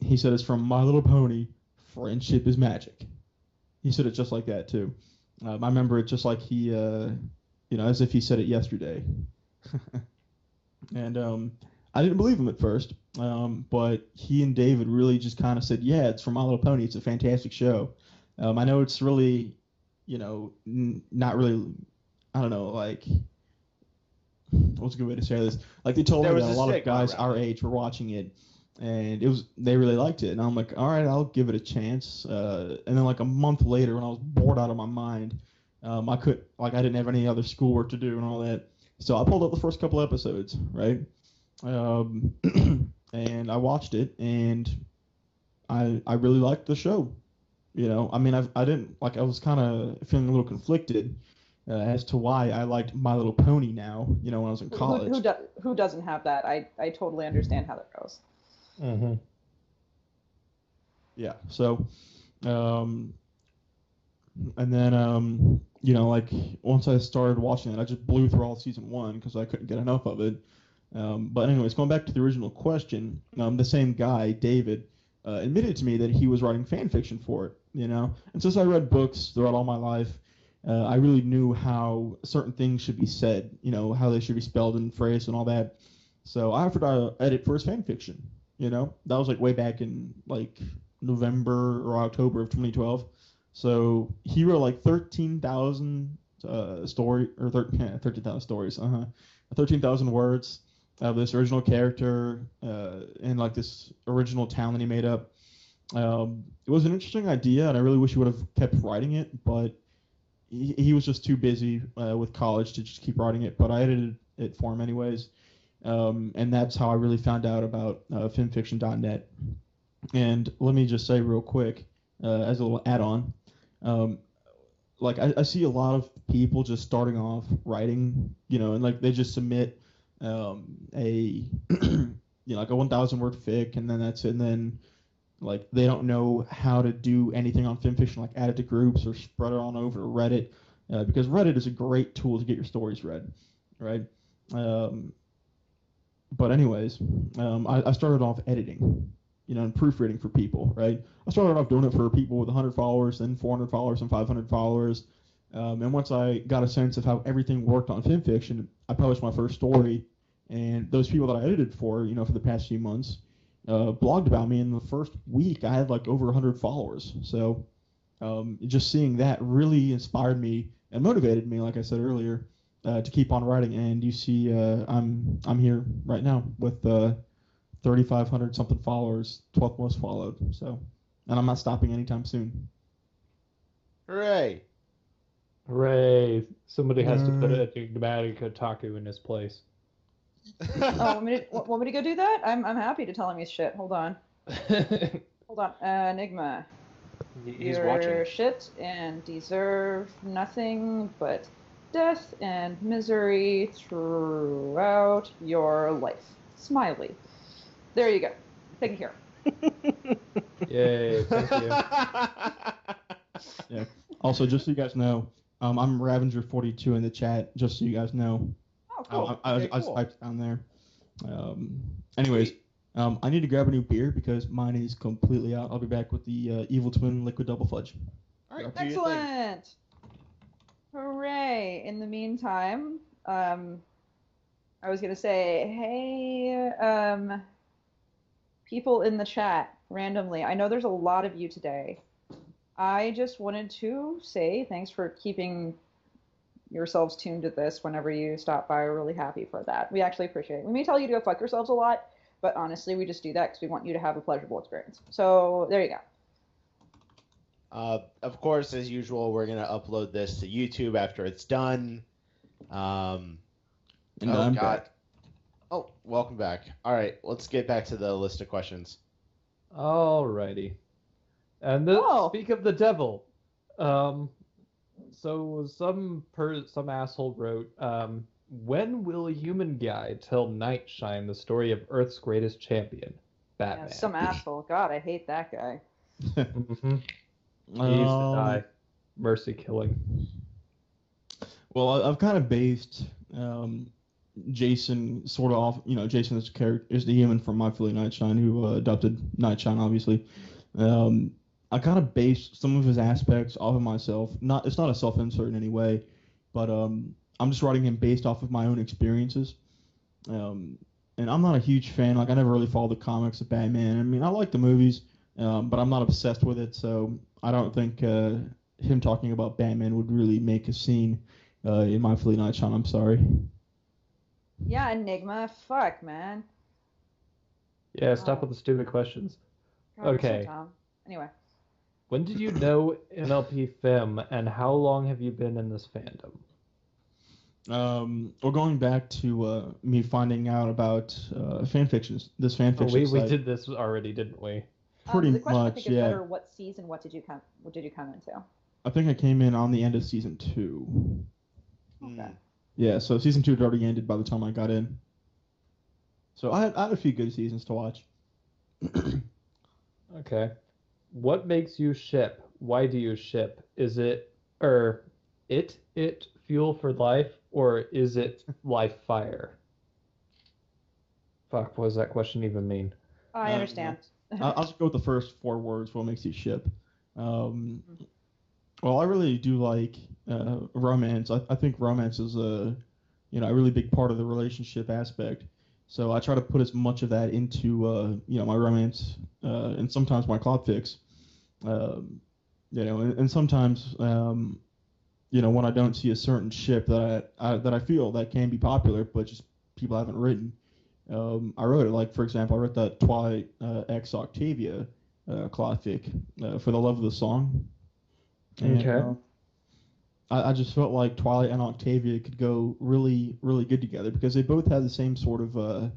he said, it's from My Little Pony, Friendship is Magic. He said it just like that, too. I remember it just like he, as if he said it yesterday. And I didn't believe him at first, but he and David really just kind of said, yeah, it's from My Little Pony. It's a fantastic show. I know it's really, not really, I don't know, what's a good way to say this? They told me that a lot of guys our age were watching it. And they really liked it. And I'm like, all right, I'll give it a chance. And then a month later when I was bored out of my mind, I didn't have any other schoolwork to do and all that. So I pulled up the first couple episodes, right? And I watched it and I really liked the show. I mean, I didn't, I was kind of feeling a little conflicted as to why I liked My Little Pony now, when I was in college. Who doesn't have that? I totally understand how that goes. Mm-hmm. Yeah. So, and then, once I started watching it, I just blew through all of season one because I couldn't get enough of it. But anyways, going back to the original question, the same guy, David, admitted to me that he was writing fan fiction for it. And since I read books throughout all my life, I really knew how certain things should be said. How they should be spelled and phrased and all that. So I offered to edit for his fan fiction. That was way back in November or October of 2012. So he wrote 13,000 story or 13,000 stories, 13,000 words of this original character and this original town that he made up. It was an interesting idea, and I really wish he would have kept writing it, but he was just too busy with college to just keep writing it. But I edited it for him anyways. And that's how I really found out about fanfiction.net. And let me just say real quick, as a little add-on, I see a lot of people just starting off writing, and they just submit a 1,000-word fic, and then that's it. And then they don't know how to do anything on fanfiction, add it to groups or spread it on over to Reddit, because Reddit is a great tool to get your stories read, right? But anyways, I started off editing, and proofreading for people, right? I started off doing it for people with 100 followers, then 400 followers, and 500 followers. And once I got a sense of how everything worked on fanfiction, I published my first story. And those people that I edited for the past few months, blogged about me in the first week, I had like over 100 followers. So just seeing that really inspired me and motivated me, like I said earlier, to keep on writing. And you see, I'm here right now with 3,500 something followers, 12th most followed. So, and I'm not stopping anytime soon. Hooray! Hooray! Somebody has to put an Enigmatic Otaku in his place. Want me to go do that? I'm happy to tell him his shit. Hold on. Hold on. Enigma. He's watching. Your shit and deserve nothing but death and misery throughout your life. Smiley. There you go. Take it here. Yay. Thank you. Yeah. Also, just so you guys know, I'm Ravenger42 in the chat, just so you guys know. Oh, cool. I was down there. Anyways, I need to grab a new beer because mine is completely out. I'll be back with the Evil Twin Liquid Double Fudge. All right, excellent. Hooray. In the meantime, I was going to say, hey, people in the chat randomly. I know there's a lot of you today. I just wanted to say thanks for keeping yourselves tuned to this whenever you stop by. We're really happy for that. We actually appreciate it. We may tell you to go fuck yourselves a lot, but honestly, we just do that because we want you to have a pleasurable experience. So there you go. Of course, as usual, we're going to upload this to YouTube after it's done. And oh, I'm God. Back. Oh, welcome back. All right, let's get back to the list of questions. All righty. And speak of the devil. So some asshole wrote, when will human guy tell Nightshine the story of Earth's greatest champion, Batman? Yeah, some asshole. God, I hate that guy. He used to die. Mercy killing. Well, I've kind of based Jason sort of off, Jason is the human from My Fooly Nightshine who adopted Nightshine, obviously. I kind of based some of his aspects off of myself. It's not a self-insert in any way, but I'm just writing him based off of my own experiences. And I'm not a huge fan. Like, I never really followed the comics of Batman. I mean, I like the movies, but I'm not obsessed with it. So I don't think him talking about Batman would really make a scene in My Fooly Nightshine. I'm sorry. Yeah, Enigma. Fuck, man. Yeah, stop with the stupid questions. Okay. Anyway. When did you know NLP Femme, and how long have you been in this fandom? Well, going back to me finding out about fanfictions, this fanfiction we did this already, didn't we? Pretty much, yeah. I think it's better, what season, what did you come into? I think I came in on the end of season 2. Okay. Yeah, so season 2 had already ended by the time I got in. So I had a few good seasons to watch. Okay. What makes you ship? Why do you ship? Is it fuel for life, or is it life fire? Fuck, what does that question even mean? I understand. I'll just go with the first 4 words. What makes you ship? Well, I really do like romance. I think romance is a really big part of the relationship aspect. So I try to put as much of that into, my romance and sometimes my cloud fix, and sometimes, when I don't see a certain ship that I feel that can be popular, but just people haven't written. I wrote it. Like, for example, I wrote that Twilight X Octavia cloud fic for the love of the song. And, okay. I just felt like Twilight and Octavia could go really, really good together because they both had the same sort of, the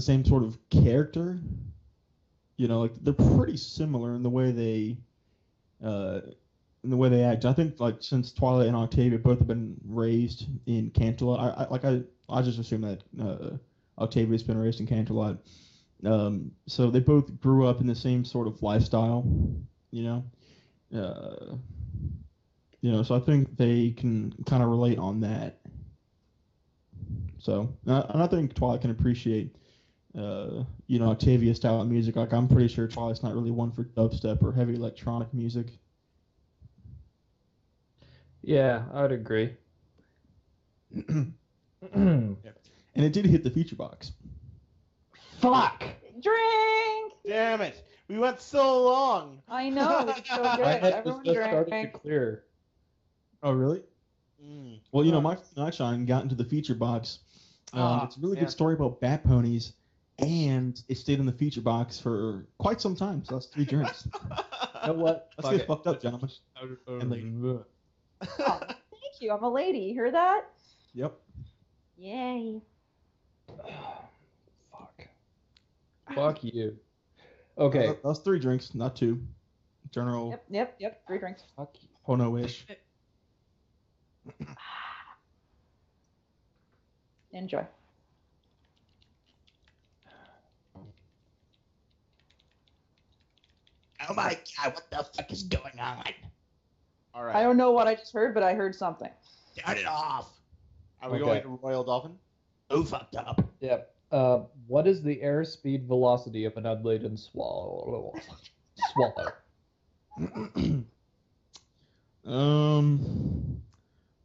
same sort of character. They're pretty similar in the way they act. I think, since Twilight and Octavia both have been raised in Canterlot, I just assume that Octavia's been raised in Canterlot. So they both grew up in the same sort of lifestyle, so I think they can kind of relate on that. So, and I think Twilight can appreciate, Octavia's style of music. Like, I'm pretty sure Twilight's not really one for dubstep or heavy electronic music. Yeah, I would agree. And it did hit the feature box. Fuck! Drink! Damn it! We went so long. I know, it's so good. Everyone drank. Started to clear. Oh, really? Mm. Well, you know, My Nightshine got into the feature box. It's a really good story about bat ponies, and it stayed in the feature box for quite some time, so that's 3 drinks. You know what? Let's get fucked up, gentlemen. And ladies. Oh, thank you. I'm a lady. You hear that? Yep. Yay. Fuck. Fuck you. Okay. That's 3 drinks, not 2. General. Yep. 3 drinks. Fuck you. Pono-ish. Enjoy. Oh my god, what the fuck is going on? All right. I don't know what I just heard, but I heard something. Turn it off. Are we going to Royal Dolphin? Oh, fucked up. Yep. What is the airspeed velocity of an unladen swallow?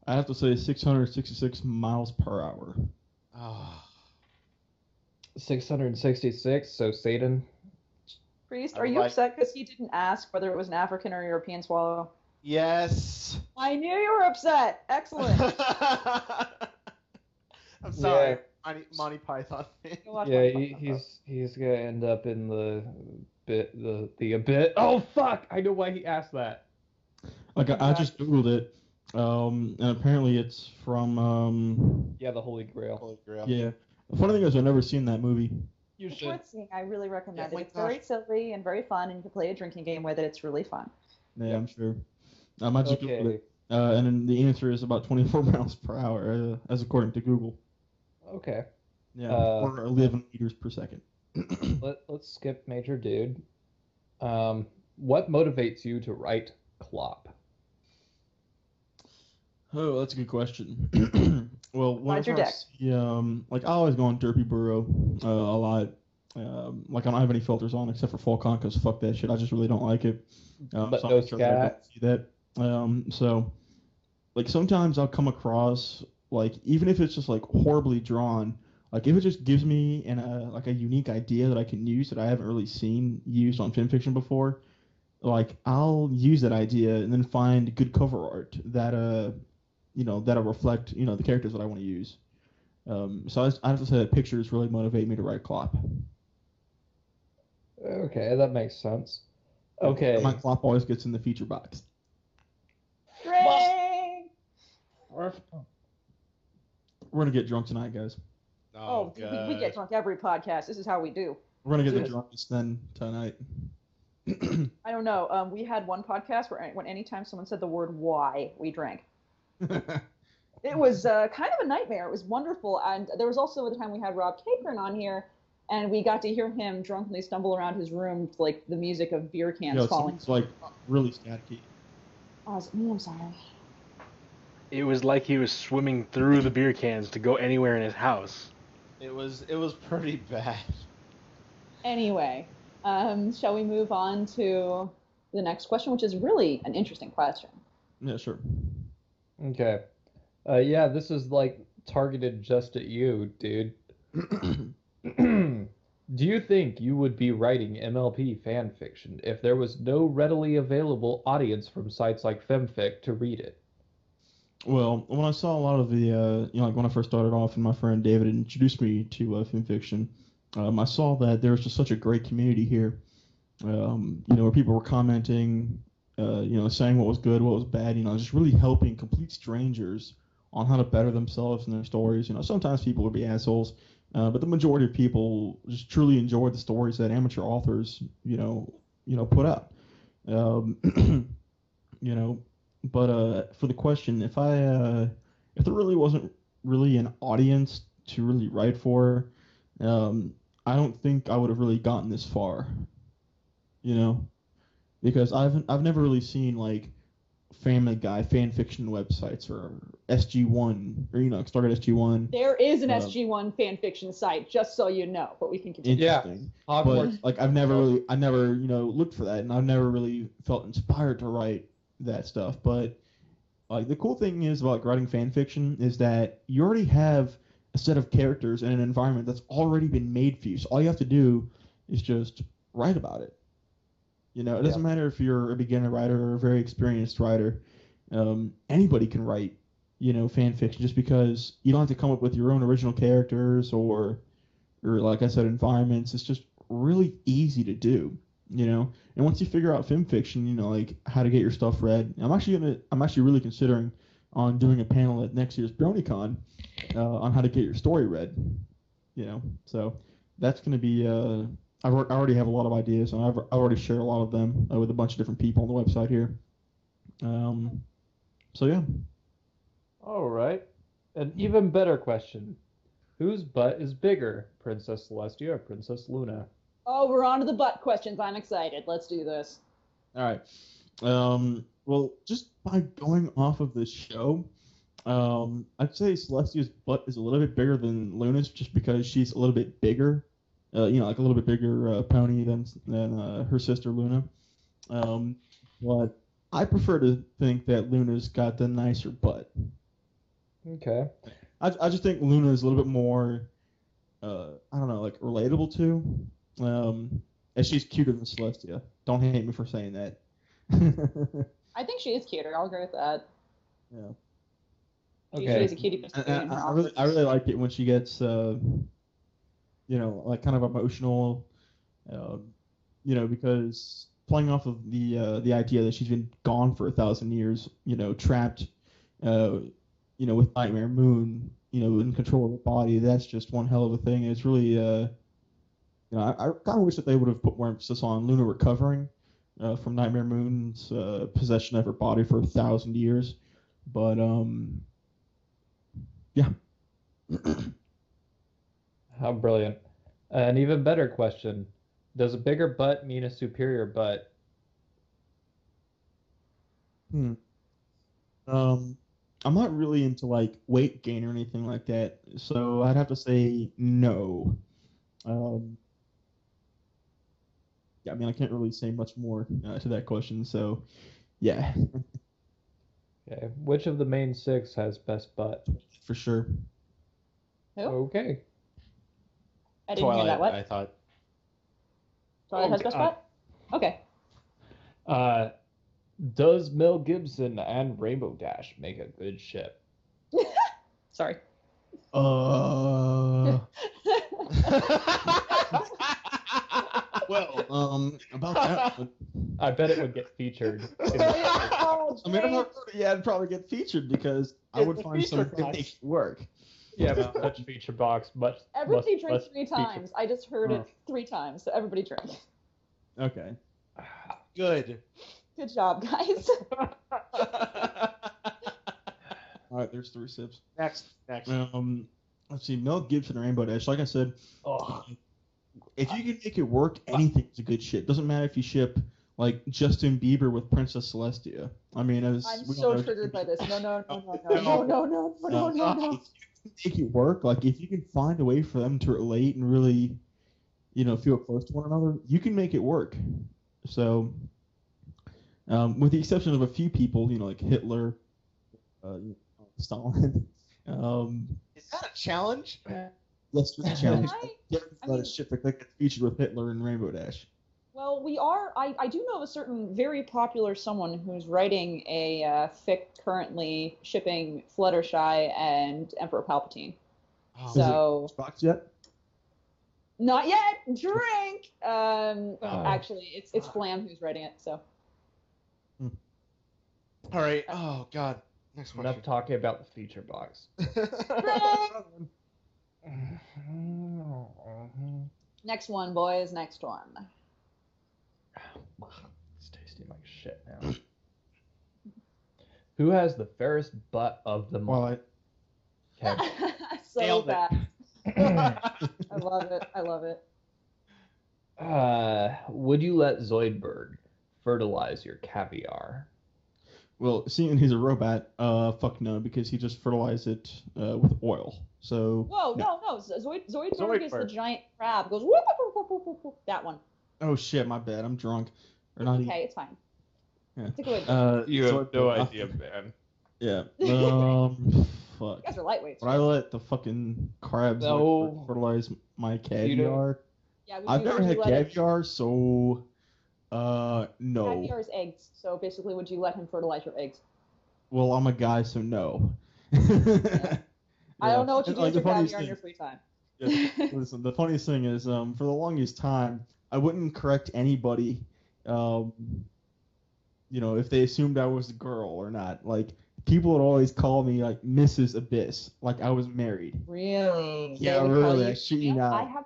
I have to say 666 miles per hour. Oh. 666, so Satan. Priest, are you upset because he didn't ask whether it was an African or European swallow? Yes. I knew you were upset. Excellent. I'm sorry. Yeah. Monty Python. Yeah, he's gonna end up in the abyss. Oh fuck! I know why he asked that. Like I just googled it, and apparently it's from the Holy Grail. Holy Grail. Yeah. The funny thing is, I've never seen that movie. You should. I really recommend it. It's very silly and very fun, and you can play a drinking game with it. It's really fun. Yeah, yep. I'm sure. I might just Google it, and then the answer is about 24 miles per hour, as according to Google. Okay. Yeah, or 11 meters per second. Let's skip Major Dude. What motivates you to write Clop? Oh, that's a good question. Well, I always go on Derpy Burrow a lot. I don't have any filters on except for Falcon, because fuck that shit. I just really don't like it. But those guys see that. Sometimes I'll come across. Even if it's just, horribly drawn, if it just gives me a unique idea that I can use that I haven't really seen used on fan fiction before, I'll use that idea and then find good cover art that, that'll reflect, the characters that I want to use. I have to say that pictures really motivate me to write Clop. Okay, that makes sense. Okay. My Clop always gets in the feature box. Hooray! We're going to get drunk tonight, guys. Oh, we get drunk every podcast. This is how we do. We're going to get the drunkest then tonight. I don't know. We had one podcast where anytime someone said the word why, we drank. It was kind of a nightmare. It was wonderful. And there was also the time we had Rob Capron on here, and we got to hear him drunkenly stumble around his room to, the music of beer cans falling. It's, really staticky. Oh, is it me? I'm sorry. It was like he was swimming through the beer cans to go anywhere in his house. It was pretty bad. Anyway, shall we move on to the next question, which is really an interesting question. Yeah, sure. Okay. This is targeted just at you, dude. Do you think you would be writing MLP fan fiction if there was no readily available audience from sites like Femfic to read it? Well, when I saw a lot of the, when I first started off and my friend David introduced me to fanfiction, I saw that there was just such a great community here, where people were commenting, saying what was good, what was bad, just really helping complete strangers on how to better themselves and their stories. Sometimes people would be assholes, but the majority of people just truly enjoyed the stories that amateur authors, put out. But for the question, if there really wasn't really an audience to really write for, I don't think I would have really gotten this far, because I've never really seen Family Guy fan fiction websites or SG1 or Stargate SG1. There is an SG1 fan fiction site, just so you know. But we can continue. Yeah, but I never looked for that, and I've never really felt inspired to write that stuff. But the cool thing is about writing fan fiction is that you already have a set of characters and an environment that's already been made for you. So all you have to do is just write about it. You know, it doesn't matter if you're a beginner writer or a very experienced writer. Anybody can write, you know, fan fiction, just because you don't have to come up with your own original characters or like I said, environments. It's just really easy to do, you know. And once you figure out fan fiction, you know, like how to get your stuff read. I'm actually really considering on doing a panel at next year's BronyCon on how to get your story read, you know. So that's going to be I already have a lot of ideas, and I already share a lot of them with a bunch of different people on the website here. So yeah. All right. An even better question: whose butt is bigger, Princess Celestia or Princess Luna? Oh, we're on to the butt questions. I'm excited. Let's do this. All right. Well, just by going off of this show, I'd say Celestia's butt is a little bit bigger than Luna's, just because she's a little bit bigger. You know, like a little bit bigger pony than her sister Luna. But I prefer to think that Luna's got the nicer butt. Okay. I just think Luna is a little bit more, I don't know, like relatable to. And she's cuter than Celestia. Don't hate me for saying that. I think she is cuter. I'll agree with that. Yeah. Okay. She's a cutie. I really like it when she gets, you know, like kind of emotional, you know, because playing off of the idea that she's been gone for 1,000 years, you know, trapped, you know, with Nightmare Moon, you know, in control of her body. That's just one hell of a thing. It's really, you know, I kind of wish that they would have put more emphasis on Luna recovering from Nightmare Moon's possession of her body for 1,000 years. But, yeah. How brilliant. An even better question. Does a bigger butt mean a superior butt? I'm not really into, like, weight gain or anything like that, so I'd have to say no. Yeah, I mean, I can't really say much more to that question, so yeah. Okay. Which of the main six has best butt? For sure. Who? Okay. I didn't hear that. What? I thought. Twilight has best butt? Okay. Does Mel Gibson and Rainbow Dash make a good ship? Sorry. Well, about that one. I bet it would get featured. I mean, it'd probably get featured because I would find some things to work. Yeah, but much feature box, much. Everybody drinks three times. Feature. I just heard it 3 times, so everybody drink. Okay. Good. Good job, guys. All right, there's 3 sips. Next. Let's see, Mel Gibson and Rainbow Dash. Like I said, if you can make it work, anything's a good ship. Doesn't matter if you ship like Justin Bieber with Princess Celestia. I mean, I'm so triggered by this. No. Make it work, like if you can find a way for them to relate and really, you know, feel close to one another, you can make it work. So, with the exception of a few people, you know, like Hitler, Stalin. Is that a challenge? Yes, it's a challenge. I mean, ship that gets featured with Hitler and Rainbow Dash. Well, we are. I do know of a certain very popular someone who's writing a fic currently shipping Fluttershy and Emperor Palpatine. Oh, so is it box yet? Not yet. Drink. Actually, it's Flam who's writing it. So. All right. Oh God. Next one. Enough talking about the feature box. Next one, boys. Next one. It's tasting like shit now. Who has the fairest butt of them all? So fast. I love it. Would you let Zoidberg fertilize your caviar? Well, seeing he's a robot, fuck no, because he just fertilized it with oil. So. Whoa, no. Zoidberg is the giant crab. Goes whoop, whoop, whoop, whoop, whoop, whoop. That one. Oh shit, my bad. I'm drunk. Or not. Okay, it's fine. Yeah. You have no idea, man. Yeah. Fuck. You guys are lightweights. When I let the fucking crabs fertilize my caviar. Yeah, I've never had caviar, so no. Caviar is eggs, so basically, would you let him fertilize your eggs? Well, I'm a guy, so no. Yeah. I don't know what you do with your caviar in your free time. Yeah, listen, the funniest thing is, for the longest time, I wouldn't correct anybody, if they assumed I was a girl or not. Like, people would always call me, like, Mrs. Abyss, like I was married. Really? Yeah, really. I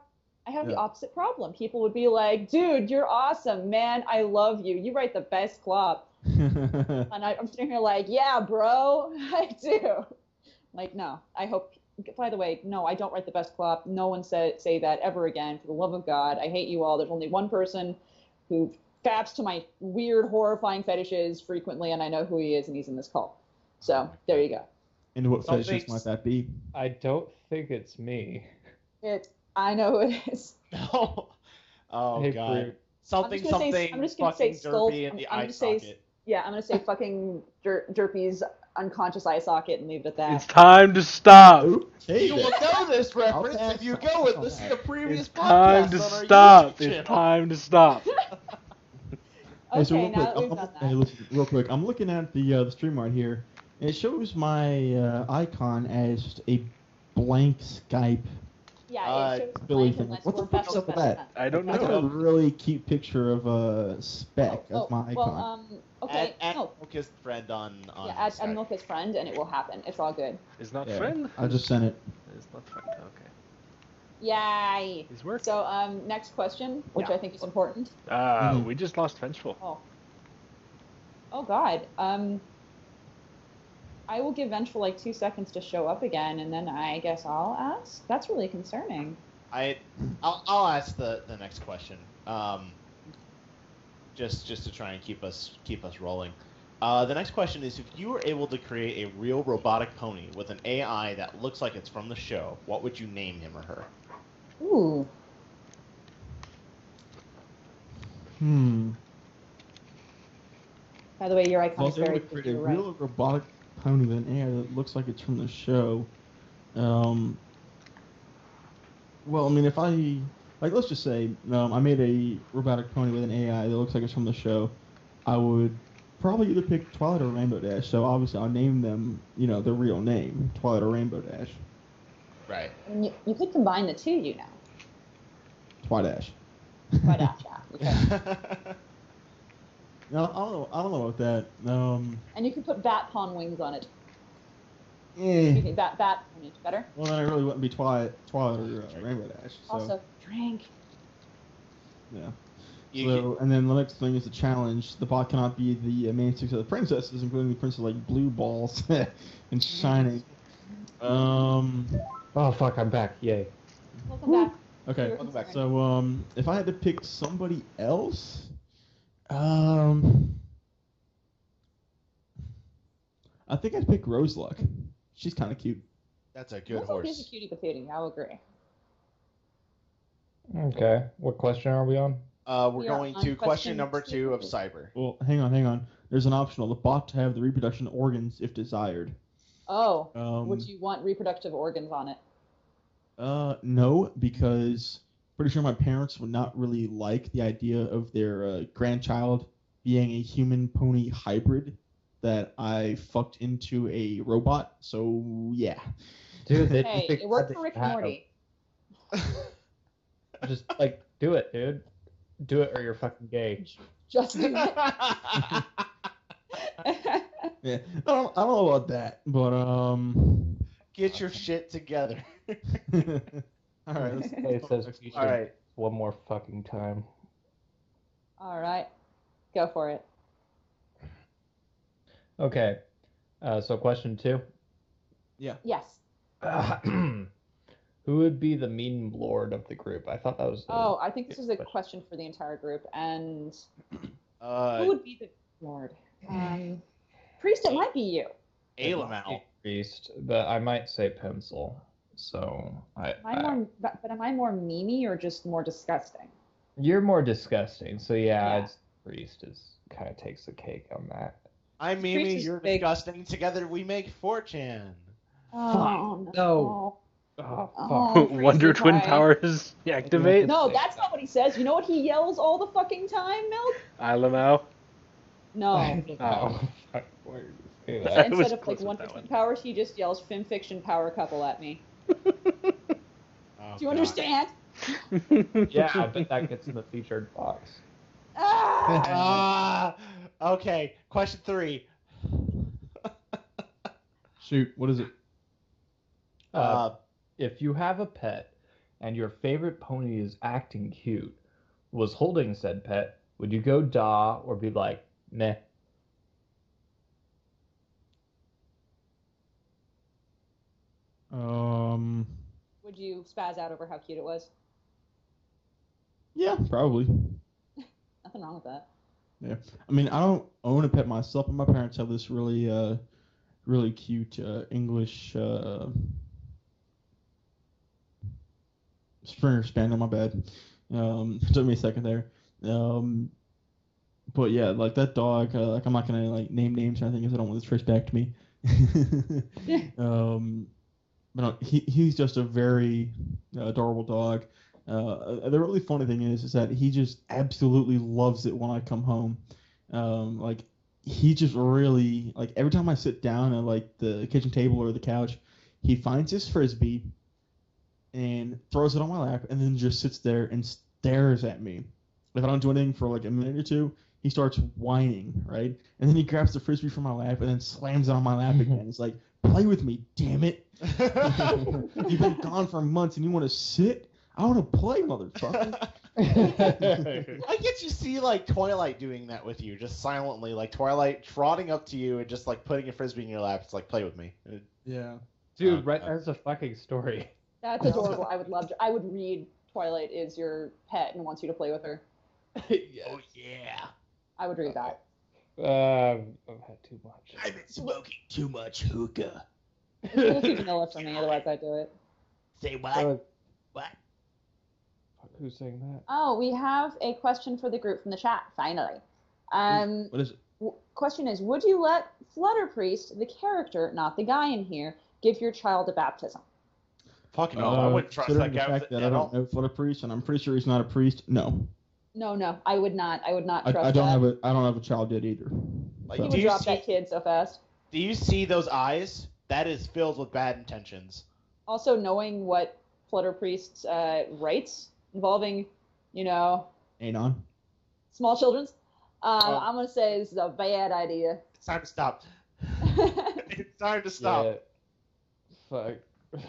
have the opposite problem. People would be like, dude, you're awesome, man. I love you. You write the best clop. And I'm sitting here like, yeah, bro, I do. Like, no, I hope. By the way, no, I don't write the best clop. No one say that ever again. For the love of God, I hate you all. There's only one person who faps to my weird, horrifying fetishes frequently, and I know who he is, and he's in this call. So there you go. And what fetishes might that be? I don't think it's me. I know who it is. No. Oh, hey, God. Fruit. I'm just gonna say Derpy in the eye socket. Yeah, I'm going to say fucking Derpy's unconscious eye socket and leave it at that. It's time to stop. Okay, you will know this reference if you go and listen to previous podcasts. It's time to stop. Okay, so real quick, real quick, I'm looking at the stream right here, and it shows my icon as a blank Skype. Yeah, it shows blank thing. What the fuck's up with that? I don't know. I got a really cute picture of a spec of my icon. Well, okay. Add Mocha's friend on Skype. Yeah, add Mocha's friend, and it will happen. It's all good. It's not friend? I just sent it. It's not friend, okay. Yay! He's working. So, next question, which I think is important. We just lost Vengeful. Oh, God. I will give Vengeful, 2 seconds to show up again, and then I guess I'll ask? That's really concerning. I'll ask the next question. Just to try and keep us rolling. The next question is, if you were able to create a real robotic pony with an AI that looks like it's from the show, what would you name him or her? Ooh. By the way, your icon is very good. Create a real robotic pony with an AI that looks like it's from the show. If I... let's just say I made a robotic pony with an AI that looks like it's from the show, I would probably either pick Twilight or Rainbow Dash. So obviously I'll name them, their real name, Twilight or Rainbow Dash. Right. And you could combine the two, Twidash. Twidash, yeah. Okay. No, I don't know about that. And you could put bat pawn wings on it. You think bat pony better? Well, then I really wouldn't be Twilight or Rainbow Dash. So. Also, drink. Yeah. And then the next thing is the challenge. The bot cannot be the main six of the princesses, including the princess blue balls and shining. Oh fuck! I'm back! Yay! Welcome back. Okay, welcome back. So if I had to pick somebody else, I think I'd pick Roseluck. She's kind of cute. That's a good horse. She's a cutie patootie. I'll agree. Okay, what question are we on? We're going to question number 2 of Cyber. Well, hang on. There's an optional. The bot to have the reproduction organs if desired. Oh, would you want reproductive organs on it? No, because pretty sure my parents would not really like the idea of their grandchild being a human-pony hybrid that I fucked into a robot. So, yeah. Dude, it worked for Rick and Morty. Just, do it, dude. Do it or you're fucking gay. Just do it. Yeah, I don't know about that, but get your shit together. All right, let's play. It says future. All right, one more fucking time. All right, go for it. Okay, so question 2. Yeah. Yes. Who would be the mean lord of the group? I thought that was... I think this is a question for the entire group. And who would be the lord? Priest, it might be you. Alamal. Priest, but I might say Pencil. So am I more memey or just more disgusting? You're more disgusting. So yeah. It's Priest kind of takes the cake on that. I'm memey, you're disgusting. Together we make 4chan. Oh, fuck. No. Oh, fuck. Wonder Twin powers activate? No, that's not what he says. You know what he yells all the fucking time, Milk? Ilamo. No. Oh. Instead of like Wonder Twin powers, he just yells "Fanfiction power couple" at me. Do you understand? Yeah, I bet that gets in the featured box. Okay, question 3. Shoot, what is it? If you have a pet and your favorite pony is acting cute, was holding said pet, would you go da or be like, meh? Would you spaz out over how cute it was? Yeah, probably. Nothing wrong with that. Yeah, I mean, I don't own a pet myself, but my parents have this really, really cute English Springer Spaniel. My bad. It took me a second there. But yeah, like that dog. Like I'm not gonna like name names or anything because I don't want this traced back to me. But he's just a very adorable dog. The really funny thing is that he just absolutely loves it when I come home. Like he just really like every time I sit down at like the kitchen table or the couch, he finds his frisbee and throws it on my lap and then just sits there and stares at me. If I don't do anything for like a minute or two, he starts whining, right? And then he grabs the frisbee from my lap and then slams it on my lap again. It's like, play with me, damn it. You've been gone for months and you want to sit? I want to play, motherfucker. I get you see, like, Twilight doing that with you, just silently. Like, Twilight trotting up to you and just, like, putting a frisbee in your lap. It's like, play with me. Yeah. Dude, there's a fucking story. That's adorable. I would love to. I would read Twilight is your pet and wants you to play with her. Yes. Oh, yeah. I would read that. I've had too much. I've been smoking too much hookah. It's a little too vanilla for me, otherwise I'd do it. Say what? What? Who's saying that? Oh, we have a question for the group from the chat, finally. What is it? Question is, would you let Flutter Priest, the character, not the guy in here, give your child a baptism? Fucking no, I wouldn't trust that guy. That I don't know Flutter Priest, and I'm pretty sure he's not a priest. No. No, I would not. I would not trust that. I don't have a child yet either. Like, so. He would drop that kid so fast. Do you see those eyes? That is filled with bad intentions. Also, knowing what Flutter Priest's writes involving, you know, Anon, small children's, I'm going to say this is a bad idea. It's time to stop. It's time to stop. Yeah. Fuck.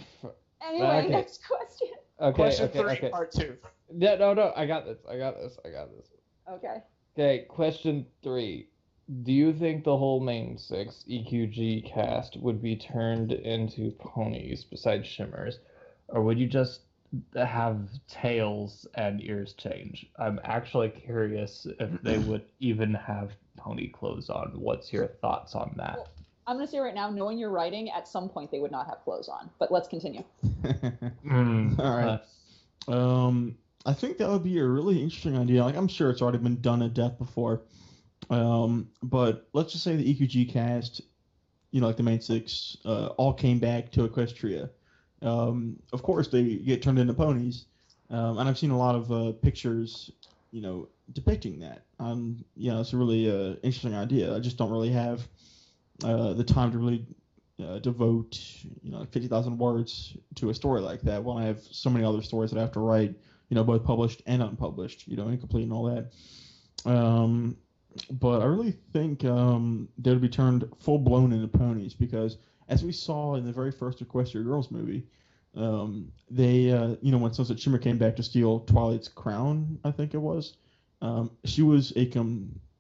Anyway, okay. Next question. Okay, question 3, part 2. Yeah, no, I got this. Okay, question 3. Do you think the whole main 6 EQG cast would be turned into ponies besides Shimmers, or would you just have tails and ears change? I'm actually curious if they would even have pony clothes on. What's your thoughts on that? Well, I'm going to say right now, knowing your writing, at some point they would not have clothes on. But let's continue. All right. I think that would be a really interesting idea. Like, I'm sure it's already been done to death before. But let's just say the EQG cast, you know, like the main 6, all came back to Equestria. Of course, they get turned into ponies. And I've seen a lot of pictures, you know, depicting that. It's a really interesting idea. I just don't really have the time to really devote, 50,000 words to a story like that when I have so many other stories that I have to write, both published and unpublished, incomplete and all that. But I really think they would be turned full-blown into ponies because, as we saw in the very first Equestria Girls movie, they, when Sunset Shimmer came back to steal Twilight's crown, I think it was, she was a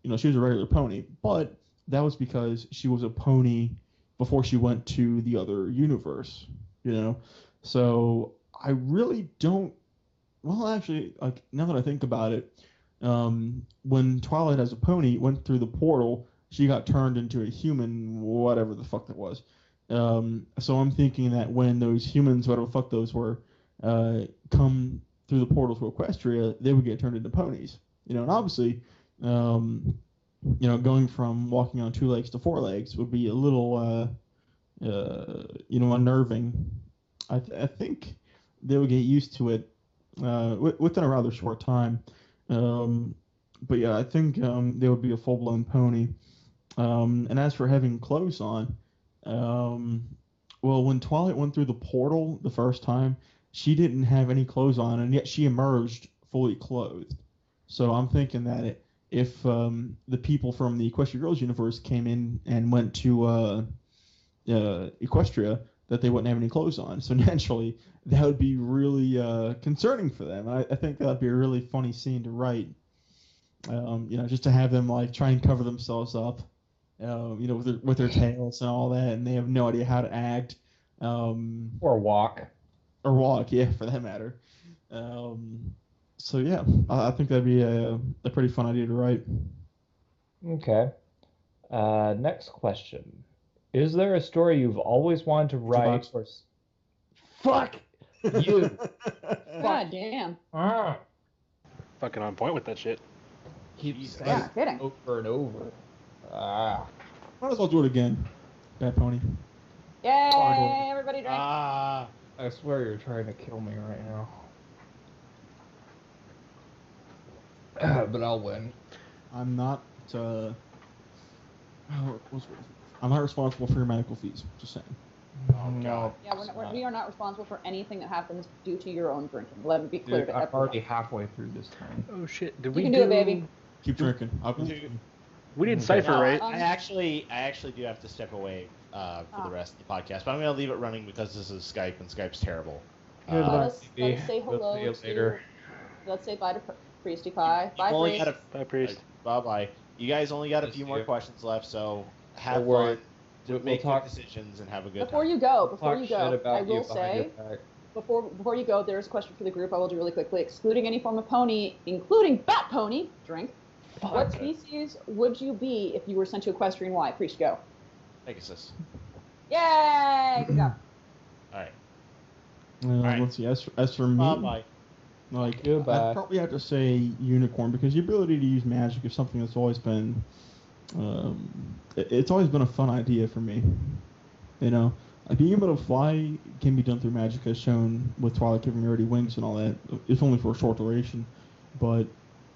regular pony, but that was because she was a pony before she went to the other universe, So I really don't. Well, actually, like now that I think about it, when Twilight as a pony went through the portal, she got turned into a human, whatever the fuck that was. So I'm thinking that when those humans, whatever the fuck those were, come through the portal to Equestria, they would get turned into ponies. And obviously, going from walking on 2 legs to 4 legs would be a little unnerving. I think they would get used to it within a rather short time. But yeah, I think they would be a full-blown pony. And as for having clothes on, well, when Twilight went through the portal the first time, she didn't have any clothes on, and yet she emerged fully clothed. So I'm thinking that if the people from the Equestria Girls universe came in and went to Equestria, that they wouldn't have any clothes on. So naturally, that would be really concerning for them. I think that would be a really funny scene to write. Just to have them like try and cover themselves up, with their tails and all that, and they have no idea how to act, or walk, yeah, for that matter. So yeah, I think that'd be a pretty fun idea to write. Okay. Next question: is there a story you've always wanted to write? Fuck you! God damn! Fucking on point with that shit. Keep saying it over and over. Might as well do it again. Bad pony. Yay! Oh, everybody drink. I swear you're trying to kill me right now. But I'll win. I'm not responsible for your medical fees. Just saying. Oh no. Yeah, we are not responsible for anything that happens due to your own drinking. Let me be clear. Dude, I'm already halfway through this time. Oh shit! You can do it, baby. Keep drinking. We didn't cipher, right? I actually do have to step away for the rest of the podcast, but I'm going to leave it running because this is Skype, and Skype's terrible. Let's say hello. We'll see you later. Let's say bye to Priesty Pie. Bye, Priest. Bye. You guys only got a few more questions left, so have fun. Make good decisions and have a good time. Before you go, I will say, before you go, there's a question for the group. I will do really quickly. Excluding any form of pony, including bat pony, drink. Fuck. What species would you be if you were sent to Equestria, and why? Priest, go. Thank you, sis. Yay! Good job. All right. Let's see. As for me, I'd probably have to say unicorn, because the ability to use magic is something that's always been, it's always been a fun idea for me. Being able to fly can be done through magic, as shown with Twilight giving me already wings and all that. It's only for a short duration, but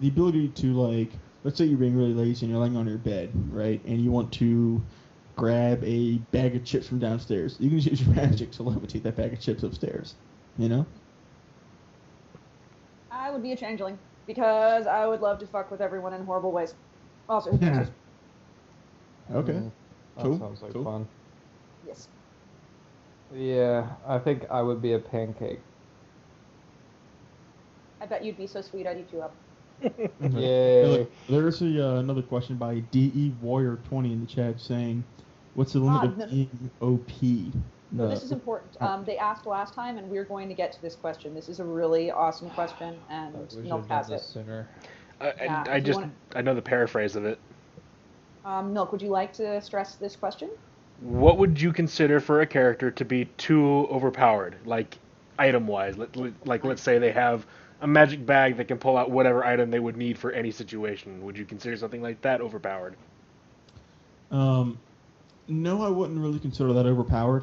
the ability to, let's say you're being really lazy and you're laying on your bed, right? And you want to grab a bag of chips from downstairs. You can just use your magic to levitate that bag of chips upstairs, I would be a changeling, because I would love to fuck with everyone in horrible ways. Also, yeah. Okay. Cool. That sounds like fun. Yes. Yeah, I think I would be a pancake. I bet you'd be so sweet, I'd eat you up. Yeah. There's another question by DE Warrior 20 in the chat saying, "What's the limit of being OP?" No. This is important. They asked last time, and we're going to get to this question. This is a really awesome question, and Milk has it. I know the paraphrase of it. Milk, would you like to stress this question? What would you consider for a character to be too overpowered, like item-wise? Let's say they have a magic bag that can pull out whatever item they would need for any situation. Would you consider something like that overpowered? No, I wouldn't really consider that overpowered,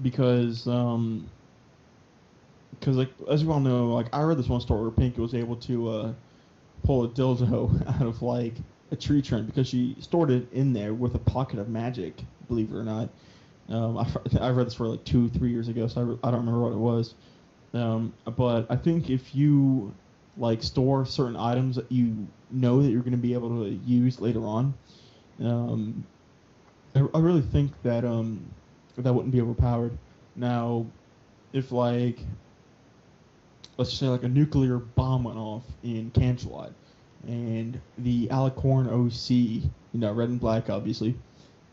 because as you all know, I read this one story where Pinky was able to pull a dildo out of a tree trunk because she stored it in there with a pocket of magic. Believe it or not, I read this for 2-3 years ago, so I don't remember what it was. But I think if you store certain items that you know that you're going to be able to use later on, I really think that that wouldn't be overpowered. Now, if let's say a nuclear bomb went off in Canterlot, and the Alicorn OC, red and black obviously,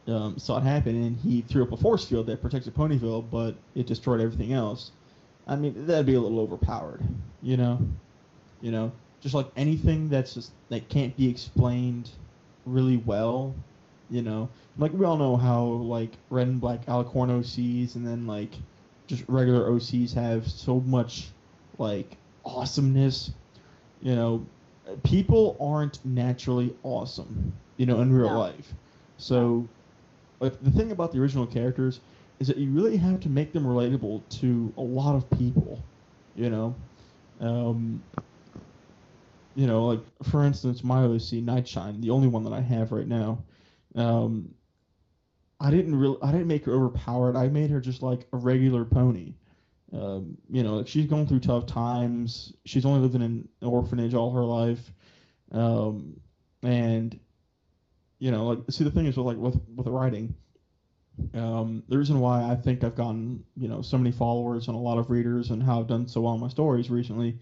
saw it happen, and he threw up a force field that protected Ponyville, but it destroyed everything else. I mean, that'd be a little overpowered, just anything that's that can't be explained really well, we all know how red and black Alicorn OCs and then just regular OCs have so much awesomeness. People aren't naturally awesome, in real life. So Like, the thing about the original characters is that you really have to make them relatable to a lot of people, you know? You know, like, for instance, my OC, Nightshine, the only one that I have right now, I didn't make her overpowered. I made her just like a regular pony. You know, she's going through tough times. She's only living in an orphanage all her life. And, you know, like, see, the thing is with writing, the reason why I think I've gotten, you know, so many followers and a lot of readers and how I've done so well in my stories recently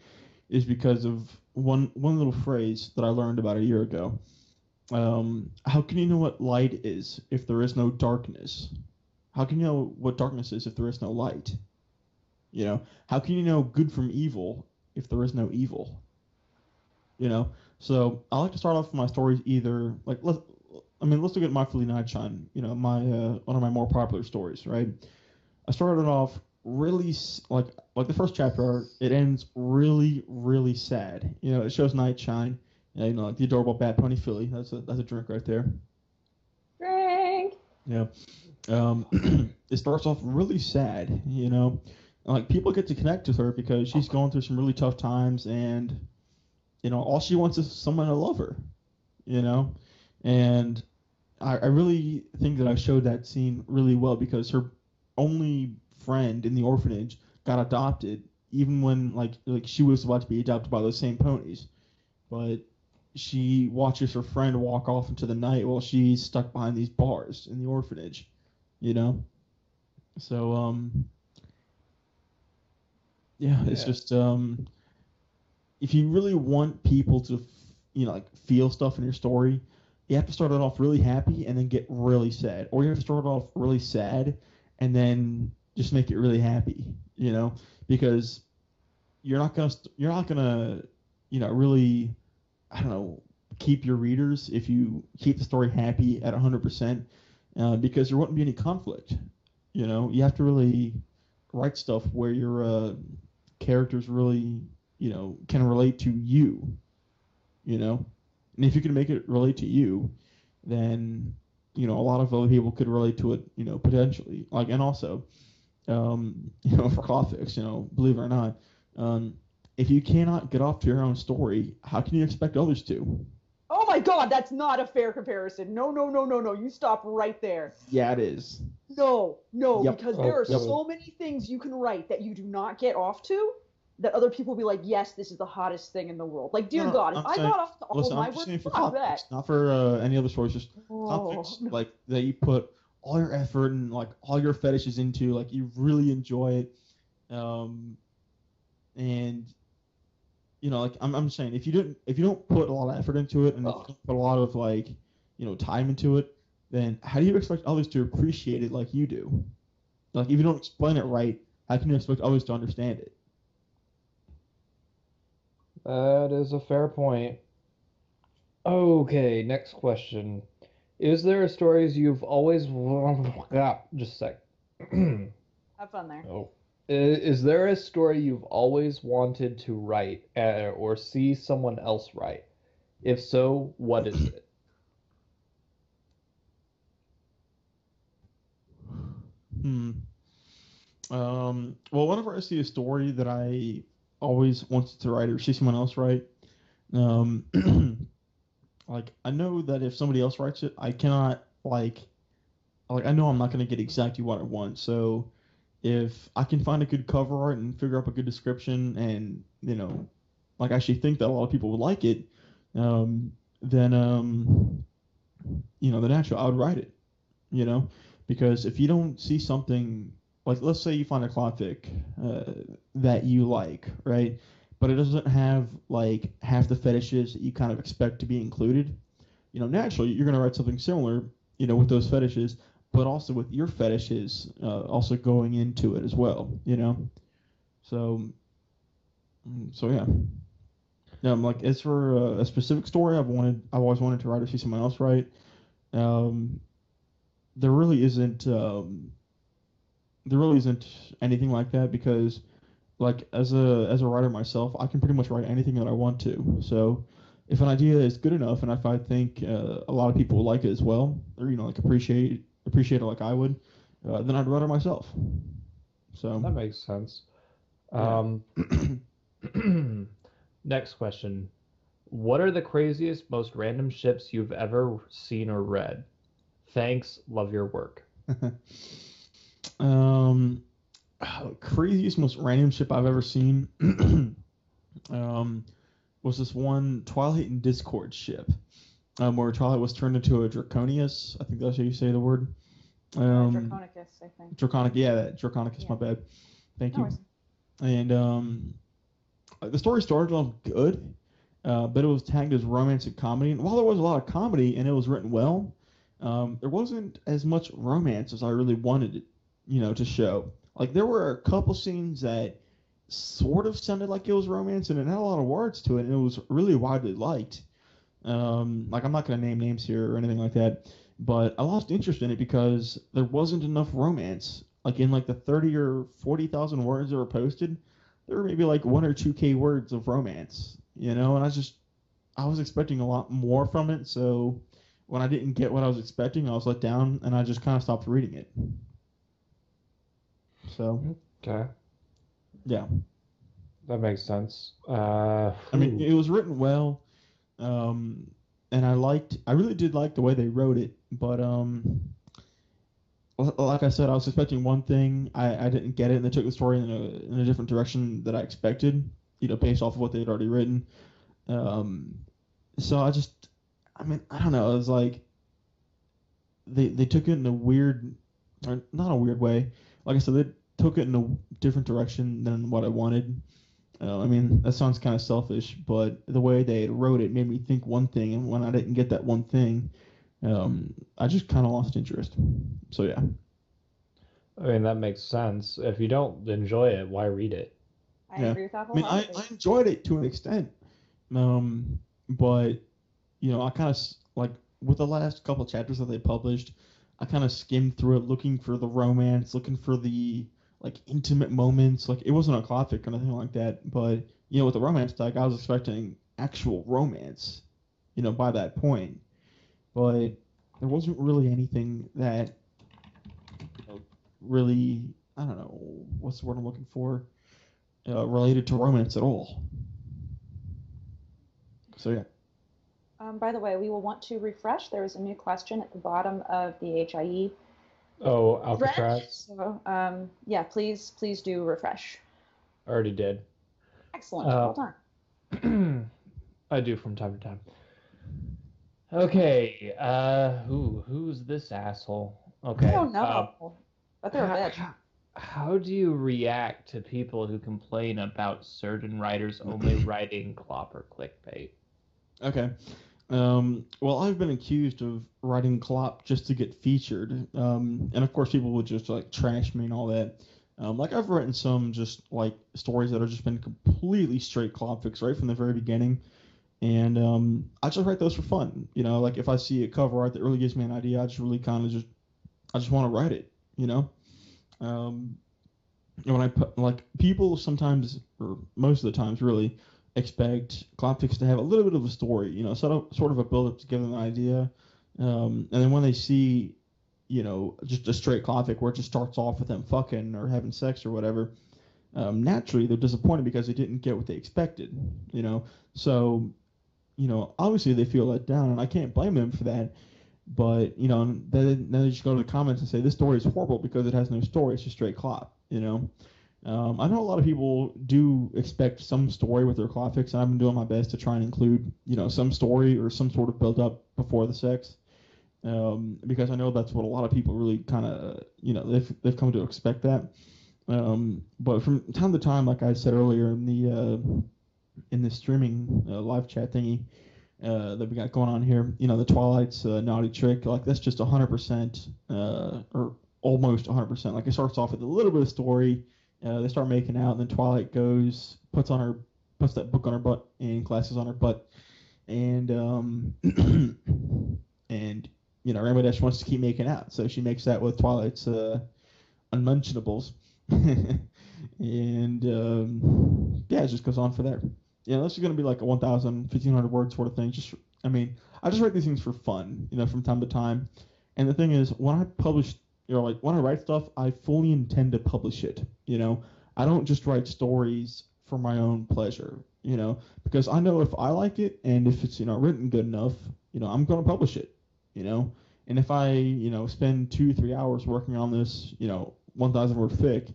is because of one little phrase that I learned about a year ago. How can you know what light is if there is no darkness? How can you know what darkness is if there is no light? You know, how can you know good from evil if there is no evil? You know, so I like to start off with my stories either, like, let's look at My Fooly Nightshine, you know, my one of my more popular stories, right? I started off really, like the first chapter, it ends really, really sad. You know, it shows Nightshine, you know, like the adorable Bat Pony Philly. That's a drink right there. Drink! Yeah. It starts off really sad, you know. Like, people get to connect with her because she's going through some really tough times, and, you know, all she wants is someone to love her, you know. And I really think that I showed that scene really well because her only friend in the orphanage got adopted, even when, like she was about to be adopted by those same ponies. But she watches her friend walk off into the night while she's stuck behind these bars in the orphanage, you know. So, Yeah, it's just, if you really want people to, you know, like, feel stuff in your story, you have to start it off really happy and then get really sad. Or you have to start it off really sad and then just make it really happy, you know, because you're not gonna, you know, really, I don't know, keep your readers if you keep the story happy at 100%, because there won't be any conflict, you know. You have to really write stuff where you're, characters really, you know, can relate to you, you know. And if you can make it relate to you, then, you know, a lot of other people could relate to it, you know, potentially. Like, and also, you know, for Clawfix, you know, believe it or not, if you cannot get off to your own story, how can you expect others to? Oh my God, that's not a fair comparison. No. You stop right there. Yeah, it is. No, yep. Because there are so many things you can write that you do not get off to that other people will be like, yes, this is the hottest thing in the world. Like, dear God, if I got off to all my work, fuck that. Not for any other stories, just topics, like, that you put all your effort and, like, all your fetishes into, like, you really enjoy it, and... You know, like, I'm just saying, if you don't put a lot of effort into it and if you don't put a lot of, like, you know, time into it, then how do you expect others to appreciate it like you do? Like, if you don't explain it right, how can you expect others to understand it? That is a fair point. Okay, next question. Is there stories you've always... Just a sec. Have fun there. Oh. Is there a story you've always wanted to write or see someone else write? If so, what is it? Well, whenever I see a story that I always wanted to write or see someone else write, like, I know that if somebody else writes it, I cannot, like I know I'm not going to get exactly what I want, so... If I can find a good cover art and figure up a good description and, you know, like, actually think that a lot of people would like it, then, you know, the natural, I would write it, you know, because if you don't see something, like, let's say you find a Clawfic that you like, right, but it doesn't have, like, half the fetishes that you kind of expect to be included, you know, naturally, you're going to write something similar, you know, with those fetishes, but also with your fetishes also going into it as well, you know? So yeah. No, I'm like, as for a specific story I've always wanted to write or see someone else write, there really isn't anything like that because, like, as a writer myself, I can pretty much write anything that I want to. So if an idea is good enough and if I think a lot of people like it as well, or, you know, like, appreciate appreciate it like I would, then I'd run her myself. So that makes sense. Next question. What are the craziest, most random ships you've ever seen or read? Thanks. Love your work. Craziest, most random ship I've ever seen was this one Twilight and Discord ship, where Twilight was turned into a Draconius. I think that's how you say the word. Draconicus, I think. Draconic, yeah, that Draconicus. Yeah. My bad. Thank you. And the story started off good, but it was tagged as romance and comedy. And while there was a lot of comedy and it was written well, there wasn't as much romance as I really wanted it, to show. Like, there were a couple scenes that sort of sounded like it was romance, and it had a lot of words to it, and it was really widely liked. Like, I'm not going to name names here or anything like that, but I lost interest in it because there wasn't enough romance. Like, in, the 30 or 40,000 words that were posted, there were maybe, 1 or 2K words of romance, And I was expecting a lot more from it, so when I didn't get what I was expecting, I was let down, and I just kind of stopped reading it. So. Okay. Yeah. That makes sense. I mean, it was written well, and I really did like the way they wrote it, but like I said, I was expecting one thing. I didn't get it, and they took the story in a different direction that I expected, based off of what they had already written. So I don't know. It was like they took it in a weird, or not a weird way. Like I said, they took it in a different direction than what I wanted. That sounds kind of selfish, but the way they wrote it made me think one thing, and when I didn't get that one thing, I just kind of lost interest. So, yeah. I mean, that makes sense. If you don't enjoy it, why read it? I agree with that whole lot. I enjoyed it to an extent, but, I kind of, with the last couple chapters that they published, I kind of skimmed through it looking for the romance, looking for the, intimate moments. It wasn't a classic or anything like that, but, with the romance tag, I was expecting actual romance, by that point. But there wasn't really anything that really, I don't know, what's the word I'm looking for, related to romance at all. So, yeah. By the way, we will want to refresh. There was a new question at the bottom of the HIE. Oh, Alcatraz. So, please do refresh. I already did. Excellent. Well done. I do from time to time. Okay. Who's this asshole? Okay. I don't know. But they're a bitch. How do you react to people who complain about certain writers only writing clop or clickbait? Okay. Well, I've been accused of writing clop just to get featured, and of course people would just trash me and all that. I've written some just stories that have just been completely straight clopfics right from the very beginning, and I just write those for fun. If I see a cover art that really gives me an idea, I just really kind of just I just want to write it. When I put people sometimes or most of the times really expect clopfics to have a little bit of a story, sort of a build-up to give them an idea, and then when they see, just a straight clopfic where it just starts off with them fucking or having sex or whatever, naturally they're disappointed because they didn't get what they expected, so, obviously they feel let down, and I can't blame them for that, but, then they just go to the comments and say, this story is horrible because it has no story, it's just straight clop, I know a lot of people do expect some story with their clopfics, and I've been doing my best to try and include, some story or some sort of build-up before the sex, because I know that's what a lot of people really kind of, they've come to expect that. But from time to time, like I said earlier in the streaming live chat thingy that we got going on here, the Twilight's naughty trick, that's just 100% or almost 100%. It starts off with a little bit of story. They start making out, and then Twilight goes, puts that book on her butt, and glasses on her butt, and Rainbow Dash wants to keep making out, so she makes that with Twilight's unmentionables, and it just goes on for there. This is gonna be a 1,000, 1,500 word sort of thing. I just write these things for fun, from time to time. And the thing is, when I publish, you know, like when I write stuff, I fully intend to publish it. You know, I don't just write stories for my own pleasure, you know, because I know if I like it and if it's, you know, written good enough, you know, I'm going to publish it, you know. And if I, you know, spend 2-3 hours working on this, you know, 1,000 word thick,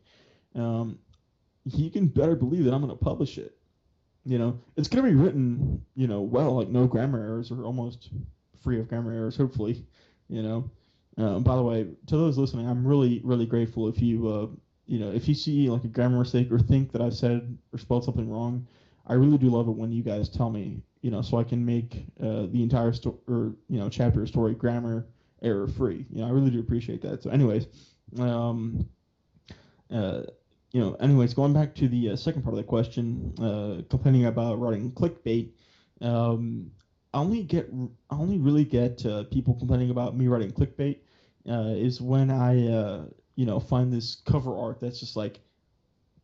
you can better believe that I'm going to publish it. You know, it's going to be written, you know, well, like no grammar errors or almost free of grammar errors, hopefully, you know. By the way, to those listening, I'm really, really grateful if you, you know, if you see like a grammar mistake or think that I said or spelled something wrong, I really do love it when you guys tell me, you know, so I can make the entire chapter or story grammar error free. You know, I really do appreciate that. So anyways, going back to the second part of the question, complaining about writing clickbait, I only really get people complaining about me writing clickbait is when I, find this cover art that's just like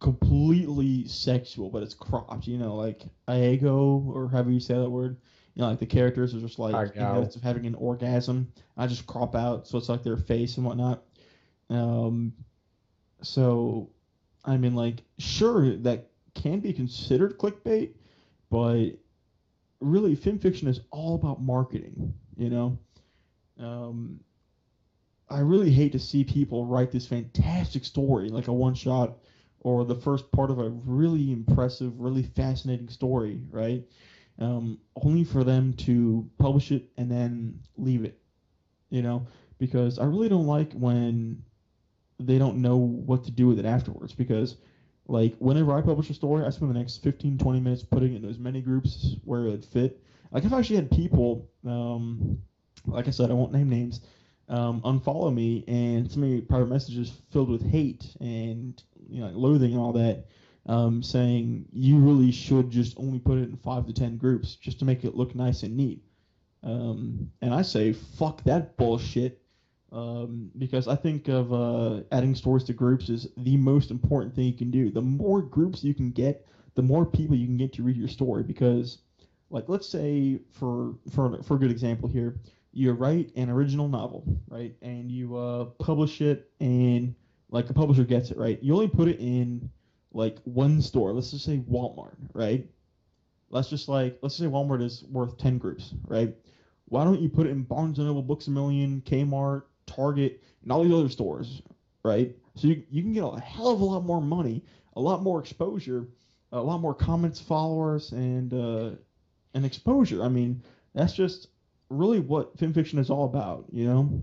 completely sexual, but it's cropped, you know, like Iago or however you say that word, you know, like the characters are just like in hopes of having an orgasm. I just crop out, so it's like their face and whatnot. So, I mean, like, sure, that can be considered clickbait, but really, fan fiction is all about marketing, you know? I really hate to see people write this fantastic story, like a one-shot or the first part of a really impressive, really fascinating story, right? Only for them to publish it and then leave it, you know? Because I really don't like when they don't know what to do with it afterwards, because like whenever I publish a story, I spend the next 15-20 minutes putting it in as many groups where it would fit. Like I've actually had people, like I said, I won't name names, unfollow me and send me private messages filled with hate and, you know, like loathing and all that, saying you really should just only put it in 5 to 10 groups just to make it look nice and neat. And I say, fuck that bullshit. Because I think of adding stories to groups is the most important thing you can do. The more groups you can get, the more people you can get to read your story. Because, like, let's say for a good example here, you write an original novel, right, and you publish it, and like a publisher gets it, right. You only put it in like one store. Let's just say Walmart, right. Let's just say Walmart is worth 10 groups, right. Why don't you put it in Barnes & Noble, Books A Million, Kmart, Target, and all these other stores, right? So you can get a hell of a lot more money, a lot more exposure, a lot more comments, followers, and exposure. I mean, that's just really what fan fiction is all about, you know?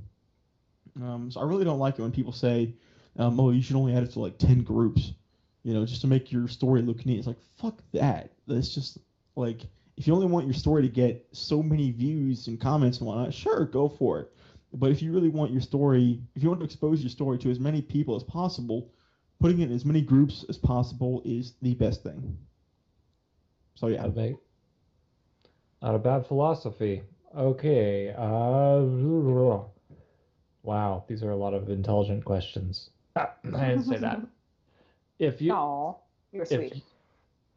So I really don't like it when people say, you should only add it to like 10 groups, you know, just to make your story look neat. It's like, fuck that. That's just like, if you only want your story to get so many views and comments and whatnot, sure, go for it. But if you really want your story, if you want to expose your story to as many people as possible, putting it in as many groups as possible is the best thing. So, yeah. Not a bad philosophy. Okay. Wow, these are a lot of intelligent questions. Ah, I didn't say that. Aw, you're sweet.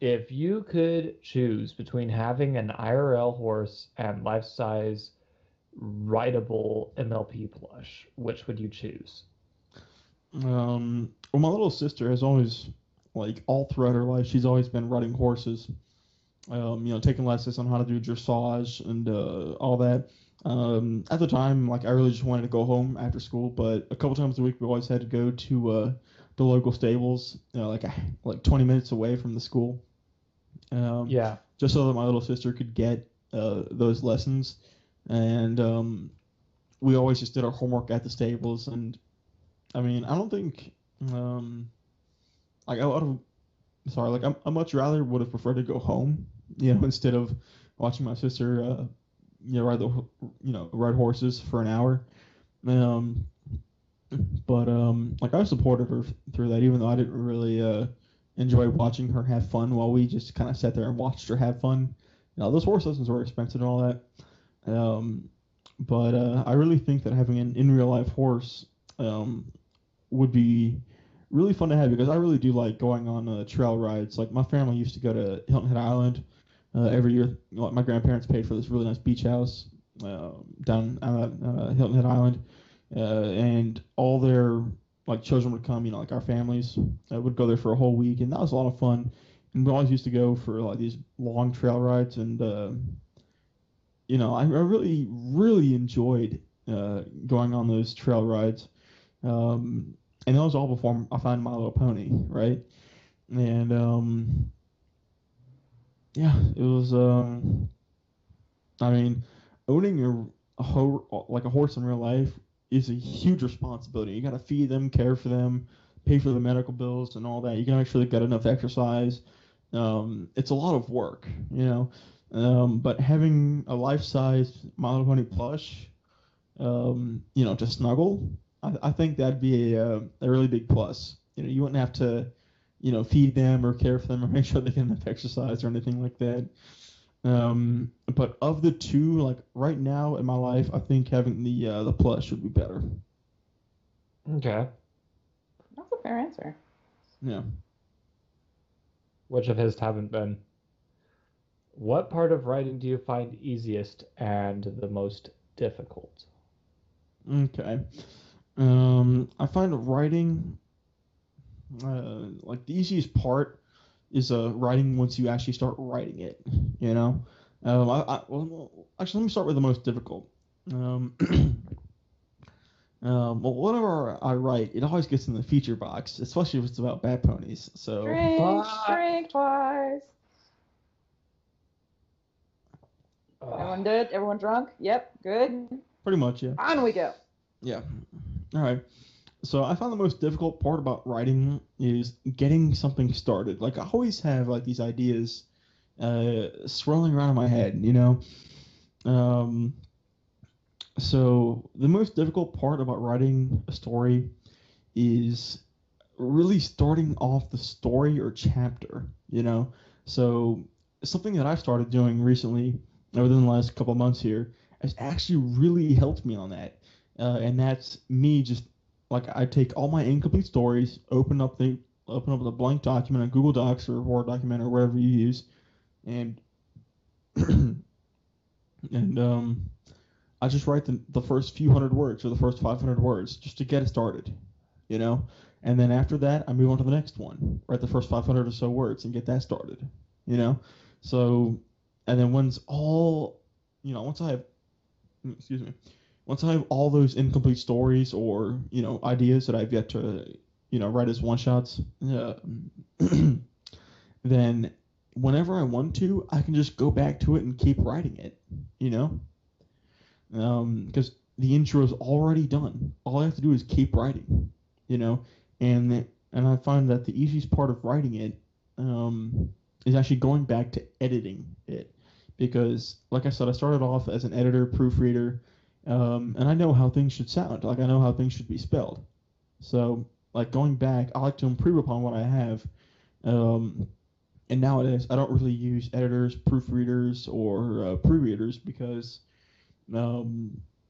If you could choose between having an IRL horse and life-size rideable MLP plush, which would you choose? Well, my little sister has always, like, all throughout her life, she's always been riding horses, taking lessons on how to do dressage and all that. At the time, like, I really just wanted to go home after school, but a couple times a week we always had to go to the local stables, you know, like 20 minutes away from the school. Just so that my little sister could get those lessons. And we always just did our homework at the stables. And I mean, I don't think I much rather would have preferred to go home, you know, instead of watching my sister ride horses for an hour. But I supported her through that, even though I didn't really enjoy watching her have fun while we just kind of sat there and watched her have fun. You know, those horse lessons were expensive and all that. But I really think that having an in real life horse would be really fun to have, because I really do like going on trail rides. Like my family used to go to Hilton Head Island every year. My grandparents paid for this really nice beach house down at Hilton Head Island. and all their like children would come, you know, like our families would go there for a whole week, and that was a lot of fun. And we always used to go for like these long trail rides, and you know, I really, really enjoyed going on those trail rides. And that was all before I found My Little Pony, right? And yeah, it was. I mean, owning a horse in real life is a huge responsibility. You got to feed them, care for them, pay for the medical bills and all that. You got to make sure they got enough exercise. It's a lot of work, you know. But having a life-size My Little Pony plush, you know, to snuggle, I think that'd be a really big plus. You know, you wouldn't have to, you know, feed them or care for them or make sure they get enough exercise or anything like that. But of the two, like right now in my life, I think having the plush would be better. Okay. That's a fair answer. Yeah. Which of his haven't been? What part of writing do you find easiest and the most difficult? Okay. I find writing, like the easiest part is writing once you actually start writing it, you know? Well, actually, let me start with the most difficult. Well, whatever I write, it always gets in the feature box, especially if it's about bad ponies. So. Drink twice. Everyone good? Everyone drunk? Yep, good. Pretty much, yeah. On we go. Yeah. All right. So I found the most difficult part about writing is getting something started. Like I always have like these ideas swirling around in my head, you know. So the most difficult part about writing a story is really starting off the story or chapter, you know. So something that I've started doing recently within the last couple of months here has actually really helped me on that. And that's me just like I take all my incomplete stories, open up the blank document on Google Docs or Word document or wherever you use, and and I just write the first few hundred words or the first 500 words just to get it started, you know. And then after that, I move on to the next one, write the first 500 or so words and get that started, you know. So and then once I have all those incomplete stories or, you know, ideas that I've yet to, you know, write as one-shots, then whenever I want to, I can just go back to it and keep writing it, you know? Because the intro is already done. All I have to do is keep writing, you know? And I find that the easiest part of writing it is actually going back to editing it. Because, like I said, I started off as an editor, proofreader, and I know how things should sound. Like, I know how things should be spelled. So, like, going back, I like to improve upon what I have. And nowadays, I don't really use editors, proofreaders, or pre-readers because, you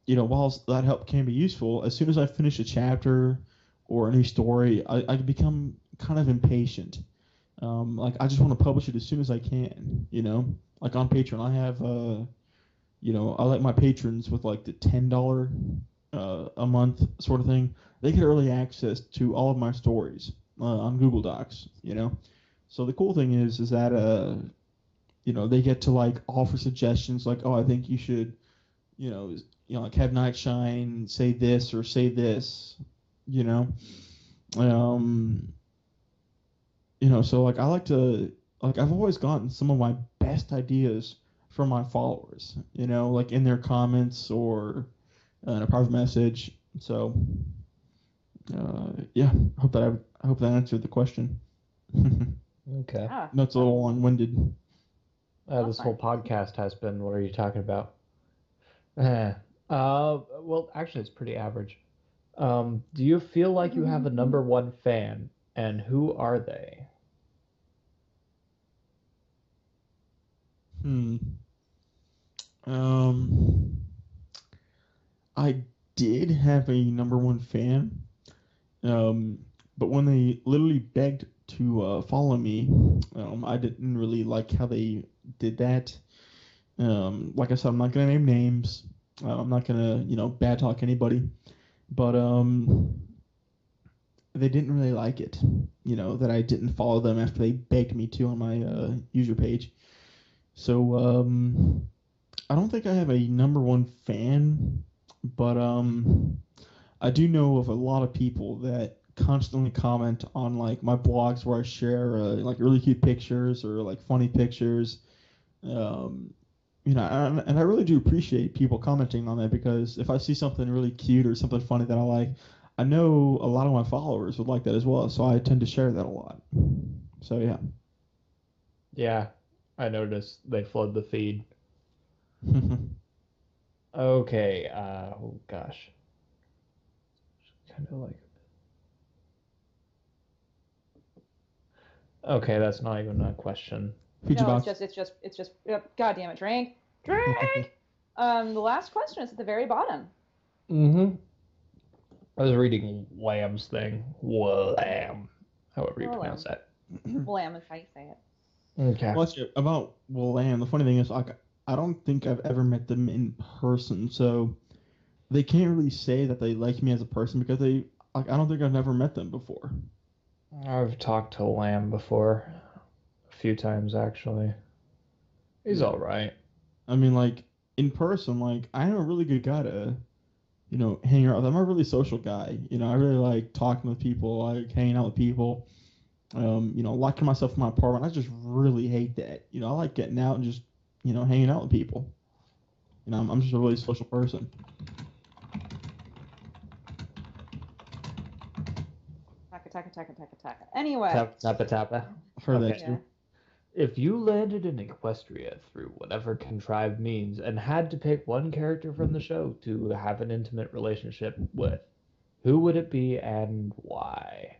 know, whilst that help can be useful, as soon as I finish a chapter or a new story, I become kind of impatient. Like, I just want to publish it as soon as I can, you know? Like, on Patreon, I have... you know, I let my patrons with like the $10 a month sort of thing, they get early access to all of my stories on Google Docs, you know. So the cool thing is that, you know, they get to like offer suggestions like, oh, I think you should, you know, like have Nightshine say this or say this, you know. You know, so like I like to, like I've always gotten some of my best ideas from my followers, you know, like in their comments or in a private message. So, yeah, I hope that answered the question. Okay. Yeah. That's a little long-winded. This whole podcast has been, what are you talking about? Well, actually, it's pretty average. Do you feel like you have a number one fan, and who are they? I did have a number one fan, but when they literally begged to follow me, I didn't really like how they did that. Like I said, I'm not gonna name names. I'm not gonna, you know, bad talk anybody. But they didn't really like it, you know, that I didn't follow them after they begged me to on my user page. So I don't think I have a #1 fan, but I do know of a lot of people that constantly comment on, like, my blogs where I share, like, really cute pictures or, like, funny pictures. You know, and I really do appreciate people commenting on that, because if I see something really cute or something funny that I like, I know a lot of my followers would like that as well, so I tend to share that a lot. So, yeah. Yeah, I noticed they flood the feed. Okay, oh gosh. Kind of like... Okay, that's not even a question. No, it's just, God damn it, drink! The last question is at the very bottom. Mm-hmm. I was reading Wam's thing. Wam. However you pronounce that. Wam is how you say it. Okay. Well, about Wam, the funny thing is, like, I don't think I've ever met them in person, so they can't really say that they like me as a person, because they, like, I don't think I've never met them before. I've talked to Wam before. A few times, actually. He's alright. I mean, like, in person, like, I am a really good guy to... you know, hang out with. I'm a really social guy. You know, I really like talking with people. I like hanging out with people. You know, locking myself in my apartment, I just really hate that. You know, I like getting out and just, you know, hanging out with people. You know, I'm just a really social person. Taka. Anyway. Tappa. Heard that too. If you landed in Equestria through whatever contrived means and had to pick one character from the show to have an intimate relationship with, who would it be and why?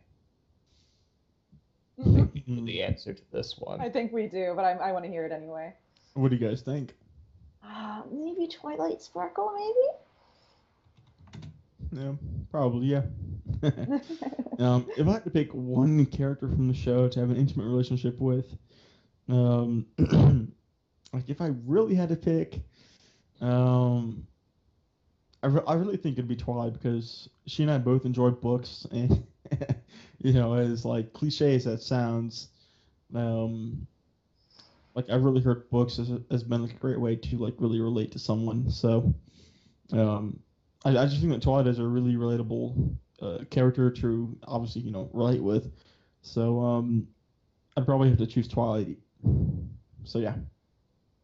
I think we know the answer to this one. I think we do, but I want to hear it anyway. What do you guys think? Maybe Twilight Sparkle, maybe? Yeah, probably, yeah. If I had to pick one character from the show to have an intimate relationship with... like, if I really had to pick, I really think it'd be Twilight, because she and I both enjoy books, and, you know, as, like, cliche as that sounds, like, I really heard books has been, like, a great way to, like, really relate to someone, so, I just think that Twilight is a really relatable, character to, obviously, you know, relate with, so, I'd probably have to choose Twilight. So, yeah.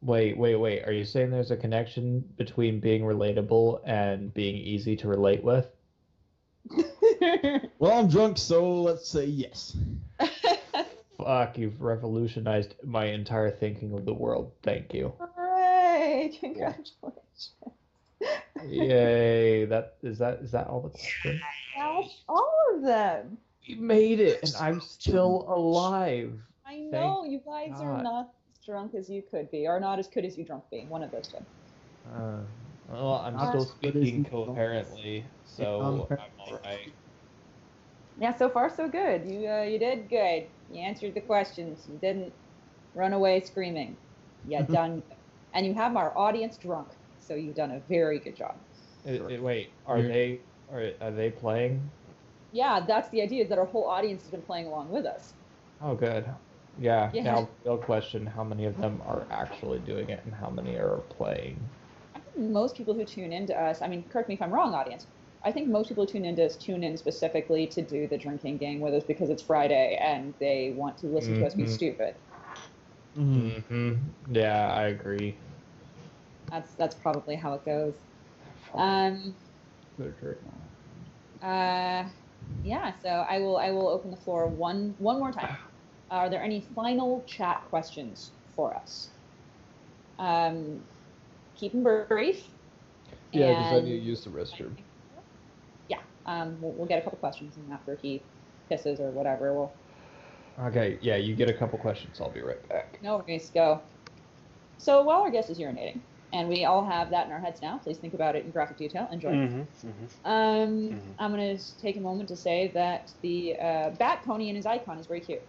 Wait. Are you saying there's a connection between being relatable and being easy to relate with? Well, I'm drunk, so let's say yes. Fuck, you've revolutionized my entire thinking of the world. Thank you. Hooray! Congratulations. Yay. Is that all the questions? That's all of them. You made it, and I'm still alive. I know, thank you guys God. Are not as drunk as you could be, or not as good as you drunk being. One of those two. Well, I'm still speaking coherently, so I'm alright. Yeah, so far so good. You did good. You answered the questions. You didn't run away screaming. You done good. And you have our audience drunk, so you've done a very good job. Wait, are they playing? Yeah, that's the idea, is that our whole audience has been playing along with us. Oh, good. Yeah. Now we'll question how many of them are actually doing it and how many are playing. I think most people who tune into us, I mean, correct me if I'm wrong, audience, I think most people who tune into us tune in specifically to do the drinking game with us because it's Friday and they want to listen to us be stupid. Mm-hmm. Yeah, I agree. That's probably how it goes. Good drink. Yeah, so I will open the floor one more time. Are there any final chat questions for us? Keep them brief. Yeah, because I need to use the restroom. Yeah, we'll get a couple questions, and after he pisses or whatever, we'll... Okay, yeah, you get a couple questions. I'll be right back. No worries, go. So while our guest is urinating, and we all have that in our heads now, please think about it in graphic detail. Enjoy. I'm going to take a moment to say that the bat pony and his icon is very cute.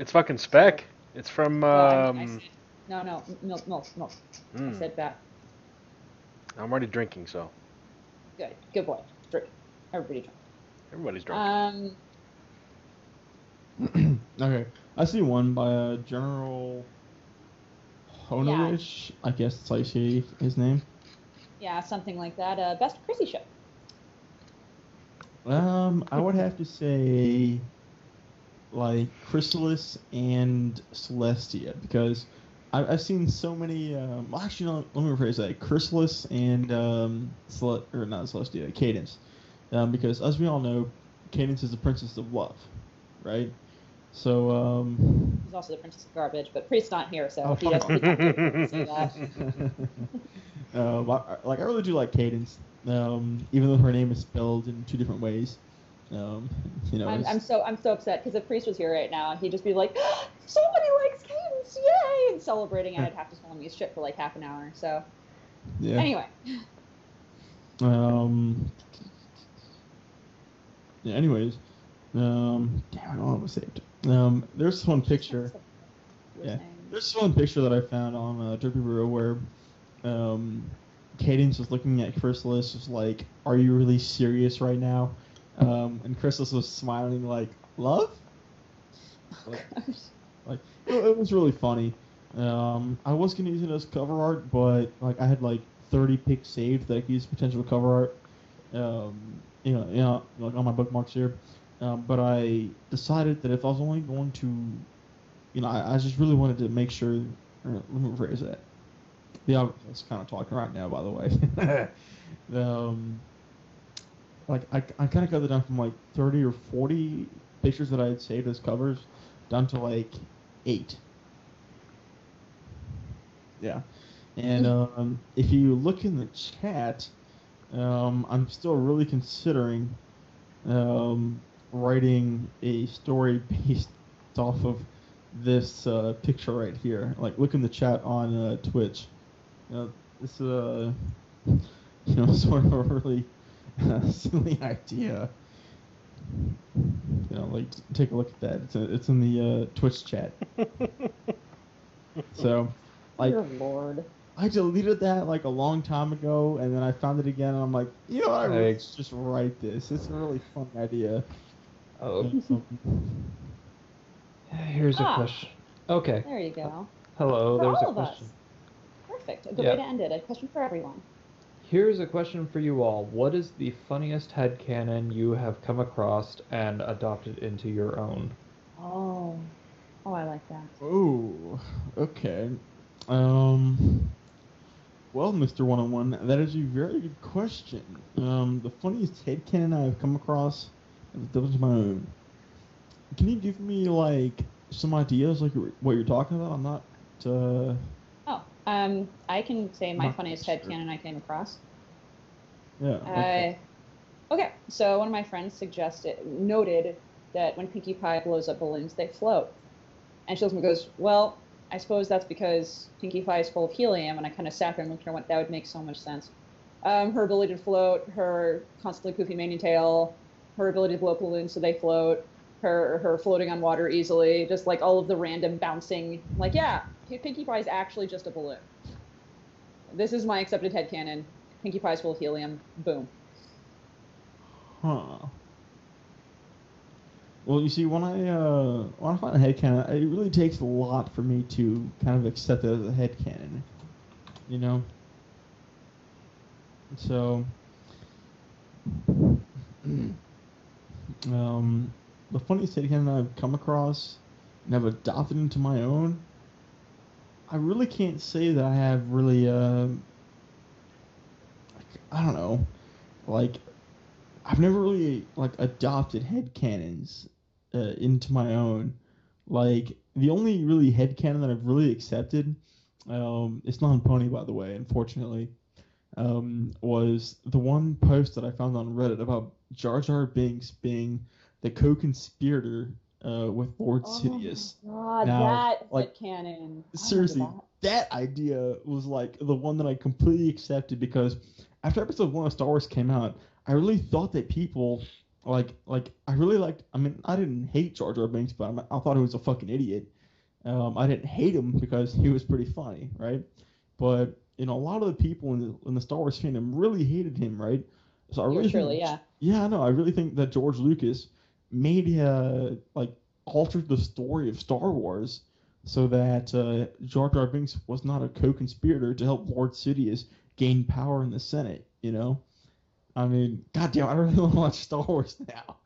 It's fucking Speck. It's from... No, milk. I said bat. I'm already drinking, so... Good boy. Drink. Everybody drunk. Everybody's drunk. Okay. I see one by General Honorish. Yeah. I guess it's like his name. Yeah, something like that. Best Chrissy ship. I would have to say, like, Chrysalis and Celestia, because I've seen so many. Actually, no, let me rephrase that. Chrysalis and Cadence, because as we all know, Cadence is the princess of love, right? So he's also the princess of garbage, but Priest's not here, so he doesn't say that. I really do like Cadence, even though her name is spelled in two different ways. I'm so upset because if Priest was here right now, he'd just be like, oh, "Somebody likes Cadence, yay!" and celebrating, and I'd have to tell him he's shit for like half an hour. So, yeah. Anyway. Yeah. Anyways. Damn, I don't want to save it. There's one picture. Yeah. There's one picture that I found on Derpy Bureau where, Cadence was looking at Chrysalis, was like, "Are you really serious right now?" And Chrysalis was smiling like, "Love?" Like it was really funny. I was going to use it as cover art, but like I had like 30 pics saved that I could use potential cover art, you know, like on my bookmarks here. But I decided that if I was only going to, you know, I just really wanted to make sure, or let me rephrase that. Yeah, it's kind of talking right now, by the way. Like, I kind of cut it down from, like, 30 or 40 pictures that I had saved as covers down to, like, 8. Yeah. And if you look in the chat, I'm still really considering writing a story based off of this picture right here. Like, look in the chat on Twitch. This is, you know, sort of a really... silly idea. You know, like, take a look at that. It's in the Twitch chat. So, like, dear Lord. I deleted that like a long time ago, and then I found it again, and I'm like, you know, just write this. It's a really fun idea. Oh. Here's a question. Okay. There you go. Hello. For there's all a question. Of us. Perfect. A good way to end it. A question for everyone. Here's a question for you all. What is the funniest headcanon you have come across and adopted into your own? Oh, I like that. Oh, okay. Well, Mr. 101, that is a very good question. The funniest headcanon I have come across and adopted into my own. Can you give me, like, some ideas, like, what you're talking about? I'm not, I can say my funniest headcanon I came across. Yeah. Okay, so one of my friends noted that when Pinkie Pie blows up balloons, they float. And she looks at me and goes, well, I suppose that's because Pinkie Pie is full of helium, and I kind of sat there and looked at her and went, that would make so much sense. Her ability to float, her constantly poofy mane tail, her ability to blow up balloons so they float, her floating on water easily, just like all of the random bouncing, like, yeah. Pinkie Pie is actually just a balloon. This is my accepted headcanon. Pinkie Pie is full of helium. Boom. Huh. Well, you see, when I find a headcanon, it really takes a lot for me to kind of accept it as a headcanon. You know? So... the funniest headcanon I've come across and I've adopted into my own... I really can't say that I have really, I don't know, like, I've never really, like, adopted headcanons into my own. Like, the only really headcanon that I've really accepted, it's not on Pony, by the way, unfortunately, was the one post that I found on Reddit about Jar Jar Binks being the co-conspirator with Lord Sidious. Oh my God, now, that like, canon. Seriously, that idea was like the one that I completely accepted because after episode 1 of Star Wars came out, I really thought that people I didn't hate Jar Jar Binks, but I thought he was a fucking idiot. I didn't hate him because he was pretty funny, right? But you know, a lot of the people in the Star Wars fandom really hated him, right? So I really think, I really think that George Lucas maybe altered the story of Star Wars so that Jar Jar Binks was not a co-conspirator to help Lord Sidious gain power in the Senate. You know, I mean, goddamn, I really want to watch Star Wars now.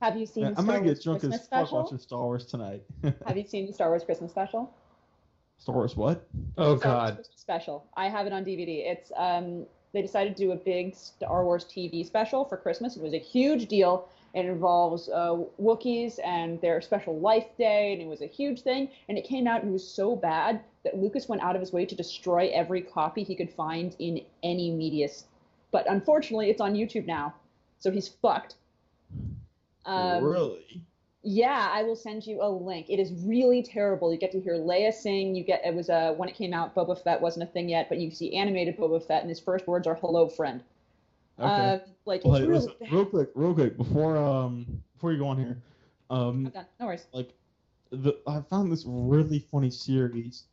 Have you seen? I'm gonna get drunk as fuck watching Star Wars tonight. Have you seen the Star Wars Christmas special? Star Wars what? Oh God! Special. I have it on DVD. It's They decided to do a big Star Wars TV special for Christmas. It was a huge deal. It involves Wookiees and their special life day, and it was a huge thing. And it came out and it was so bad that Lucas went out of his way to destroy every copy he could find in any media. But unfortunately, it's on YouTube now, so he's fucked. Really? Yeah, I will send you a link. It is really terrible. You get to hear Leia sing. You get when it came out, Boba Fett wasn't a thing yet, but you see animated Boba Fett, and his first words are "Hello, friend." Okay. Real quick, before you go on here, I'm done. No worries. I found this really funny series,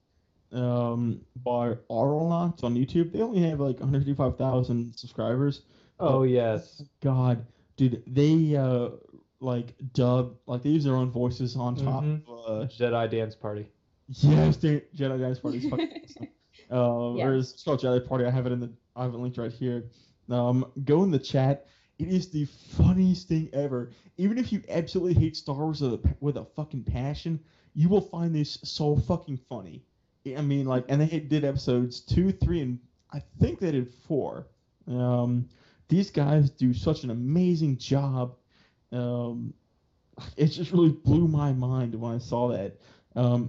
by Arlonauts on YouTube. They only have 185,000 subscribers. Oh yes. God, dude, they dub, they use their own voices on top of Jedi Dance Party. Yes, Jedi Dance Party is fucking awesome. It's called Jedi Party. I have it linked right here. Go in the chat. It is the funniest thing ever. Even if you absolutely hate Star Wars with a fucking passion, you will find this so fucking funny. I mean, and they did episodes 2, 3, and I think they did 4. These guys do such an amazing job. It just really blew my mind when I saw that.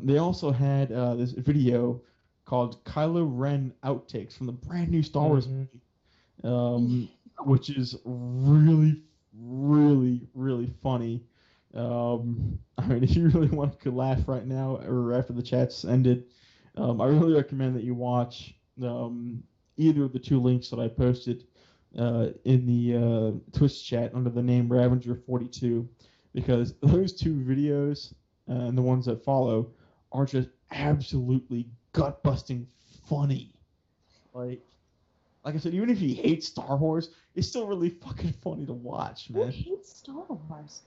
They also had this video called Kylo Ren Outtakes from the brand new Star Wars movie, which is really, really, really funny. I mean, if you really want to laugh right now or after the chat's ended, I really recommend that you watch either of the 2 links that I posted in the Twitch chat under the name Ravenger42, because those 2 videos and the ones that follow are just absolutely gut-busting funny. Like I said, even if you hate Star Wars, it's still really fucking funny to watch, man. Who hates Star Wars?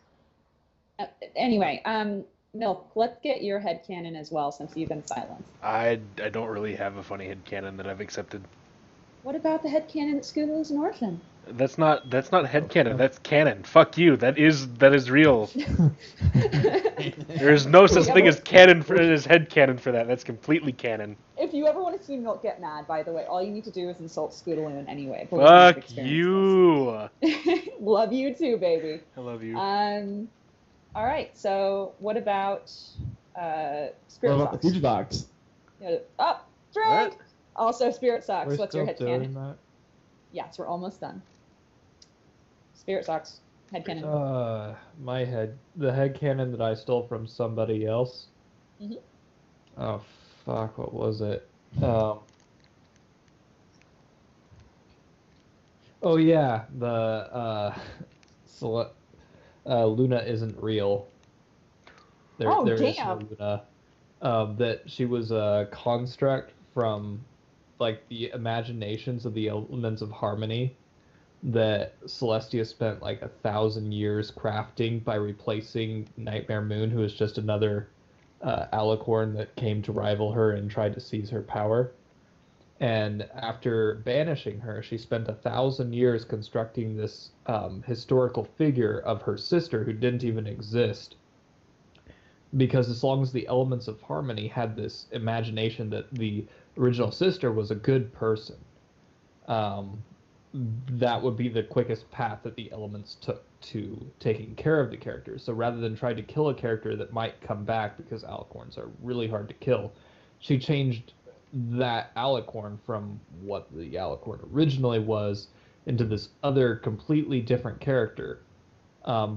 Anyway, Milk, let's get your headcanon as well, since you've been silenced. I don't really have a funny headcanon that I've accepted. What about the headcanon that Scootaloo's an orphan? That's not headcanon. That's canon. Fuck you. That is real. There is no such thing as canon as headcanon for that. That's completely canon. If you ever want to see Milk get mad, by the way, all you need to do is insult Scootaloo in any way. Fuck you. Love you too, baby. I love you. All right. So what about Spirit Box? The Fooge Box. Up, drink. What? Also, Spirit Socks, what's your headcanon? Yes, we're almost done. Spirit Socks, headcanon. The headcanon that I stole from somebody else. Mm-hmm. Oh, fuck, what was it? Luna isn't real. There is no Luna. That she was a construct from... the imaginations of the elements of harmony that Celestia spent 1,000 years crafting by replacing Nightmare Moon, who is just another alicorn that came to rival her and tried to seize her power. And after banishing her, she spent 1,000 years constructing this historical figure of her sister who didn't even exist. Because as long as the elements of harmony had this imagination that the original sister was a good person, that would be the quickest path that the elements took to taking care of the characters. So rather than try to kill a character that might come back, because alicorns are really hard to kill, she changed that alicorn from what the alicorn originally was into this other completely different character,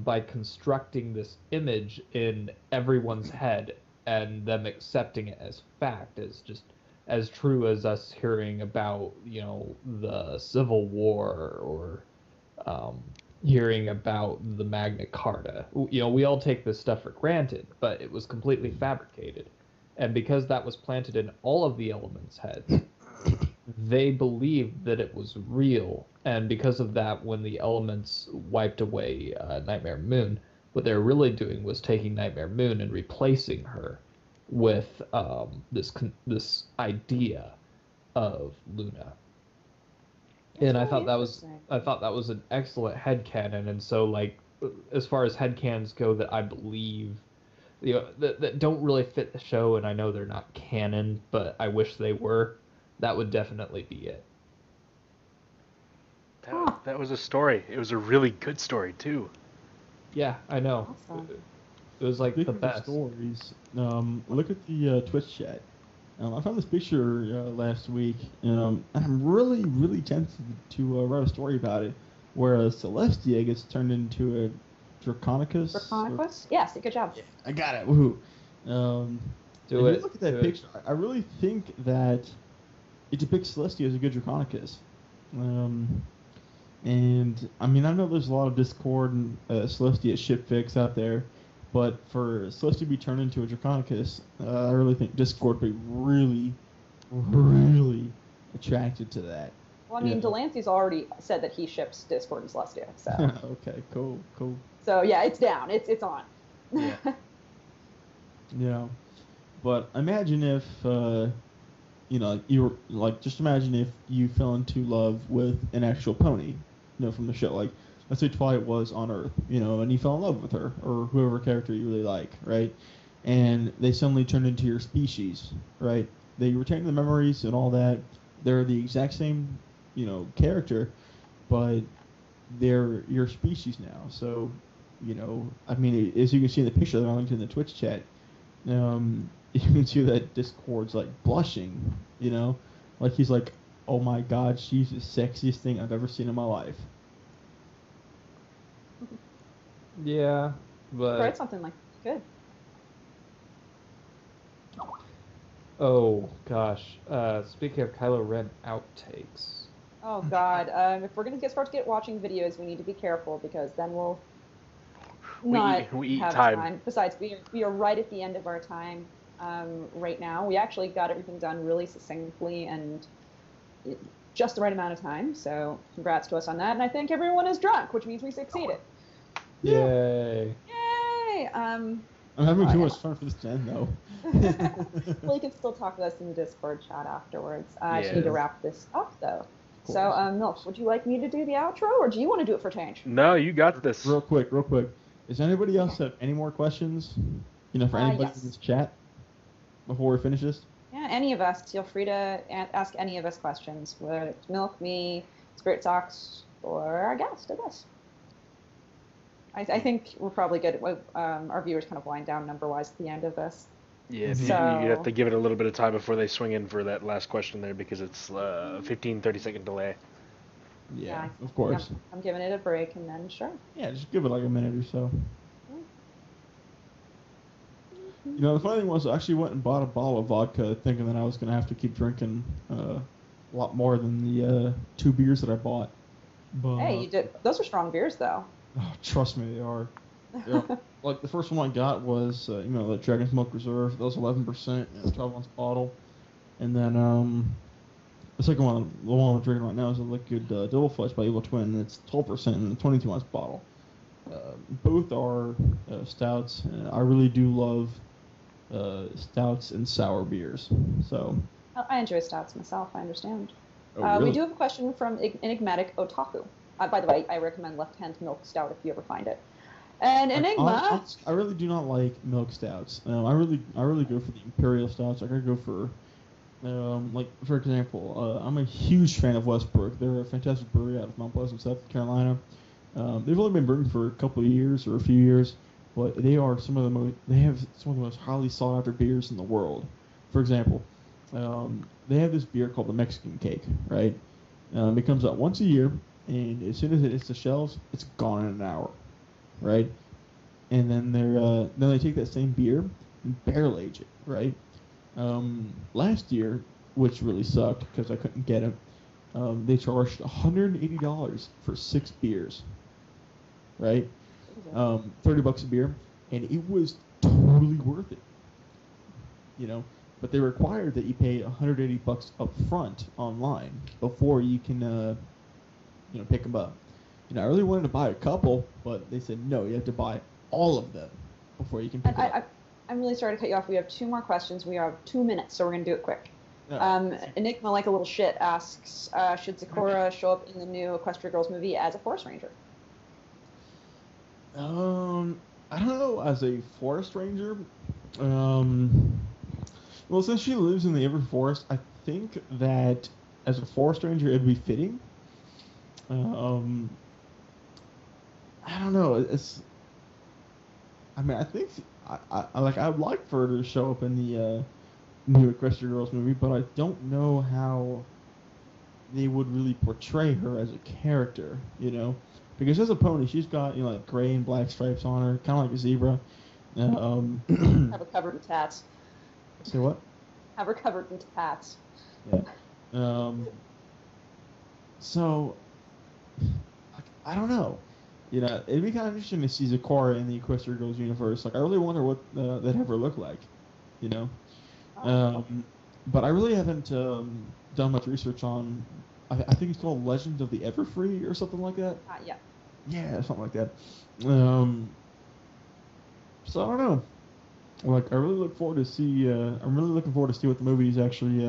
by constructing this image in everyone's head and them accepting it as fact, as just as true as us hearing about, the Civil War or hearing about the Magna Carta. We all take this stuff for granted, but it was completely fabricated. And because that was planted in all of the elements' heads, they believed that it was real, and because of that, when the elements wiped away Nightmare Moon, what they were really doing was taking Nightmare Moon and replacing her with this idea of Luna. That's and I thought that was an excellent headcanon, and so like as far as headcanons go that I believe, you know, that don't really fit the show, and I know they're not canon, but I wish they were. That would definitely be it. That was a story. It was a really good story too. Yeah, I know. Awesome. It was like the best stories. Look at the Twitch chat. I found this picture last week, and I'm really, really tempted to write a story about it, where Celestia gets turned into a Draconicus. Draconicus? Yes, good job. Yeah, I got it. Woohoo! If you look at that picture, I really think that it depicts Celestia as a good Draconicus. And I mean, I know there's a lot of Discord and Celestia shitfics out there, but for Celestia to be turned into a Draconicus, I really think Discord would be really, really attracted to that. Well, I mean, yeah. Delancey's already said that he ships Discord and Celestia, so... Okay, cool. So, yeah, it's down. It's on. Yeah. But imagine if, you were, like, just imagine if you fell into love with an actual pony, from the show, like... Let's say Twilight was on Earth, and you fell in love with her, or whoever character you really like, right? And they suddenly turned into your species, right? They retain the memories and all that. They're the exact same, character, but they're your species now. So, I mean, as you can see in the picture that I linked in the Twitch chat, you can see that Discord's, like, blushing, Like, he's like, oh my god, she's the sexiest thing I've ever seen in my life. Yeah, but... Write something like good. Oh, gosh. Speaking of Kylo Ren outtakes... Oh, God. If we're going to start watching videos, we need to be careful, because then we'll not have time. Besides, we are right at the end of our time right now. We actually got everything done really succinctly and... just the right amount of time, so congrats to us on that. And I think everyone is drunk, which means we succeeded. Yay! Yay! I'm having too much fun for this gen, though. Well, you can still talk to us in the Discord chat afterwards. I just need to wrap this up, though. So, Milf, would you like me to do the outro, or do you want to do it for change? No, you got this. Real quick. Does anybody else have any more questions? For anybody in this chat before we finish this? Yeah, any of us. Feel free to ask any of us questions, whether it's Milk, me, Spirit Socks, or our guest, I guess. I think we're probably good. Our viewers kind of wind down number-wise at the end of this. Yeah, so... you have to give it a little bit of time before they swing in for that last question there, because it's a 15, 30-second delay. Yeah, of course. I'm giving it a break, and then sure. Yeah, just give it like a minute or so. Mm-hmm. The funny thing was I actually went and bought a bottle of vodka thinking that I was going to have to keep drinking a lot more than the 2 beers that I bought. But, hey, you did. Those are strong beers, though. Oh, trust me, they are. Yeah. Like, the first one I got was, the Dragon's Milk Reserve. That was 11%. It's 12-ounce bottle. And then the second one, the one I'm drinking right now, is a liquid Double Flush by Evil Twin. And it's 12% in a 22-ounce bottle. Both are stouts. And I really do love stouts and sour beers. So. I enjoy stouts myself. I understand. Oh, really? We do have a question from Enigmatic Otaku. By the way, I recommend left-hand milk stout if you ever find it. And Enigma. I really do not like milk stouts. I really go for the imperial stouts. I gotta go for, for example, I'm a huge fan of Westbrook. They're a fantastic brewery out of Mount Pleasant, South Carolina. They've only been brewing for a couple of years or a few years, but they are They have some of the most highly sought-after beers in the world. For example, they have this beer called the Mexican Cake. Right? It comes out once a year. And as soon as it hits the shelves, it's gone in an hour, right? And then they take that same beer and barrel age it, right? Last year, which really sucked because I couldn't get it, they charged $180 for 6 beers, right? $30 a beer, and it was totally worth it. but they require that you pay $180 up front online before you can, you know, pick them up. You know, I really wanted to buy a couple, but they said no. You have to buy all of them before you can pick them up. I'm really sorry to cut you off. We have two more questions. We have 2 minutes, so we're gonna do it quick. No, Enigma, like a little shit, asks, should Sakura show up in the new Equestria Girls movie as a forest ranger? I don't know, as a forest ranger. Well, since she lives in the Ever Forest, I think that as a forest ranger, it'd be fitting. I don't know. It's. I mean, I think I'd like for her to show up in the new Equestria Girls movie, but I don't know how they would really portray her as a character, you know, because as a pony, she's got, you know, like gray and black stripes on her, kind of like a zebra. Have her covered in tats. Say what? Have her covered in tats. Yeah. So, I don't know. You know, it'd be kind of interesting to see Zakora in the Equestria Girls universe. Like, I really wonder what they'd have her look like, you know. But I really haven't done much research on. I think it's called Legends of the Everfree or something like that. Yeah. Yeah, something like that. So I don't know. Like, I'm really looking forward to see what the movie is actually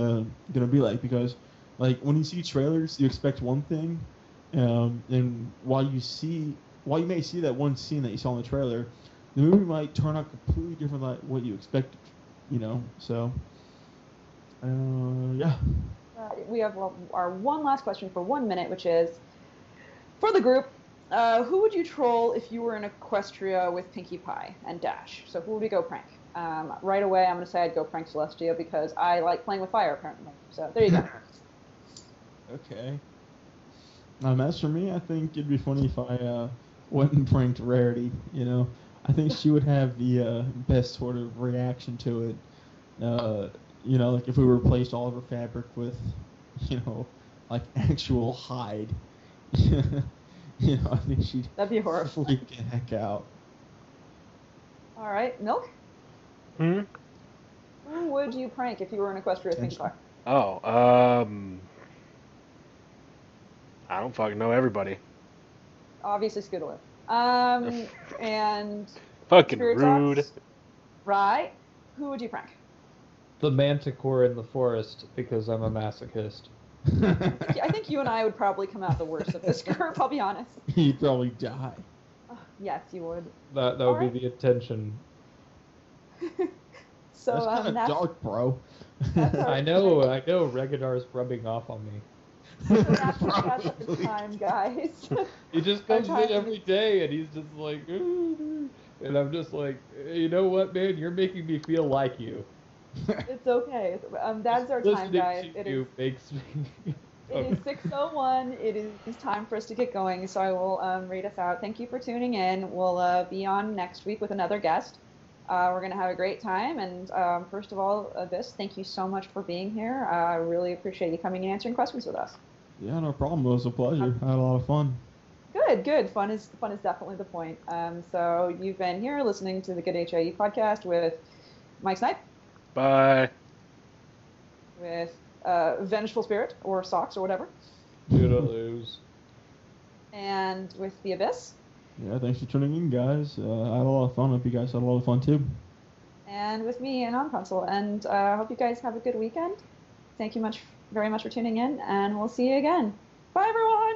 gonna be like, because, like, when you see trailers, you expect one thing, and while you may see that one scene that you saw in the trailer, the movie might turn out completely different than what you expected. You know, so, yeah. We have our one last question for 1 minute, which is, for the group, who would you troll if you were in Equestria with Pinkie Pie and Dash? So who would we go prank? Right away, I'm going to say I'd go prank Celestia, because I like playing with fire, apparently. So there you go. Okay. As for me, I think it'd be funny if I went and pranked Rarity, you know. I think she would have the best sort of reaction to it. You know, like if we replaced all of her fabric with, you know, like actual hide. You know, I think she'd That'd be horrible. Freak the heck out. All right, Milk? Hmm? Who would you prank if you were in Equestria Pinkie Pie? Oh, I don't fucking know everybody. Obviously Scootaloo. And fucking Spiritops. Rude. Right? Who would you prank? The Manticore in the forest, because I'm a masochist. I think you and I would probably come out the worst of this group, I'll be honest. You'd probably die. Yes, you would. That would be the intention. So that's kind of dark, bro. I know Regidar's rubbing off on me. So that's the time, guys. He just comes in every day, and he's just like, and I'm just like, you know what, man? You're making me feel like you. It's okay. That's our time, guys. It is 6:01. It is time for us to get going, so I will read us out. Thank you for tuning in. We'll be on next week with another guest. We're going to have a great time, and first of all, thank you so much for being here. I really appreciate you coming and answering questions with us. Yeah, no problem. It was a pleasure. I had a lot of fun. Good. Fun is definitely the point. So you've been here listening to the Good HIE podcast with Mike Snipe. Bye. With Vengeful Spirit, or Socks, or whatever. Dude, I lose. And with The Abyss. Yeah, thanks for tuning in, guys. I had a lot of fun. I hope you guys had a lot of fun, too. And with me, Anon Pencil. And I hope you guys have a good weekend. Thank you very much for tuning in, and we'll see you again. Bye, everyone!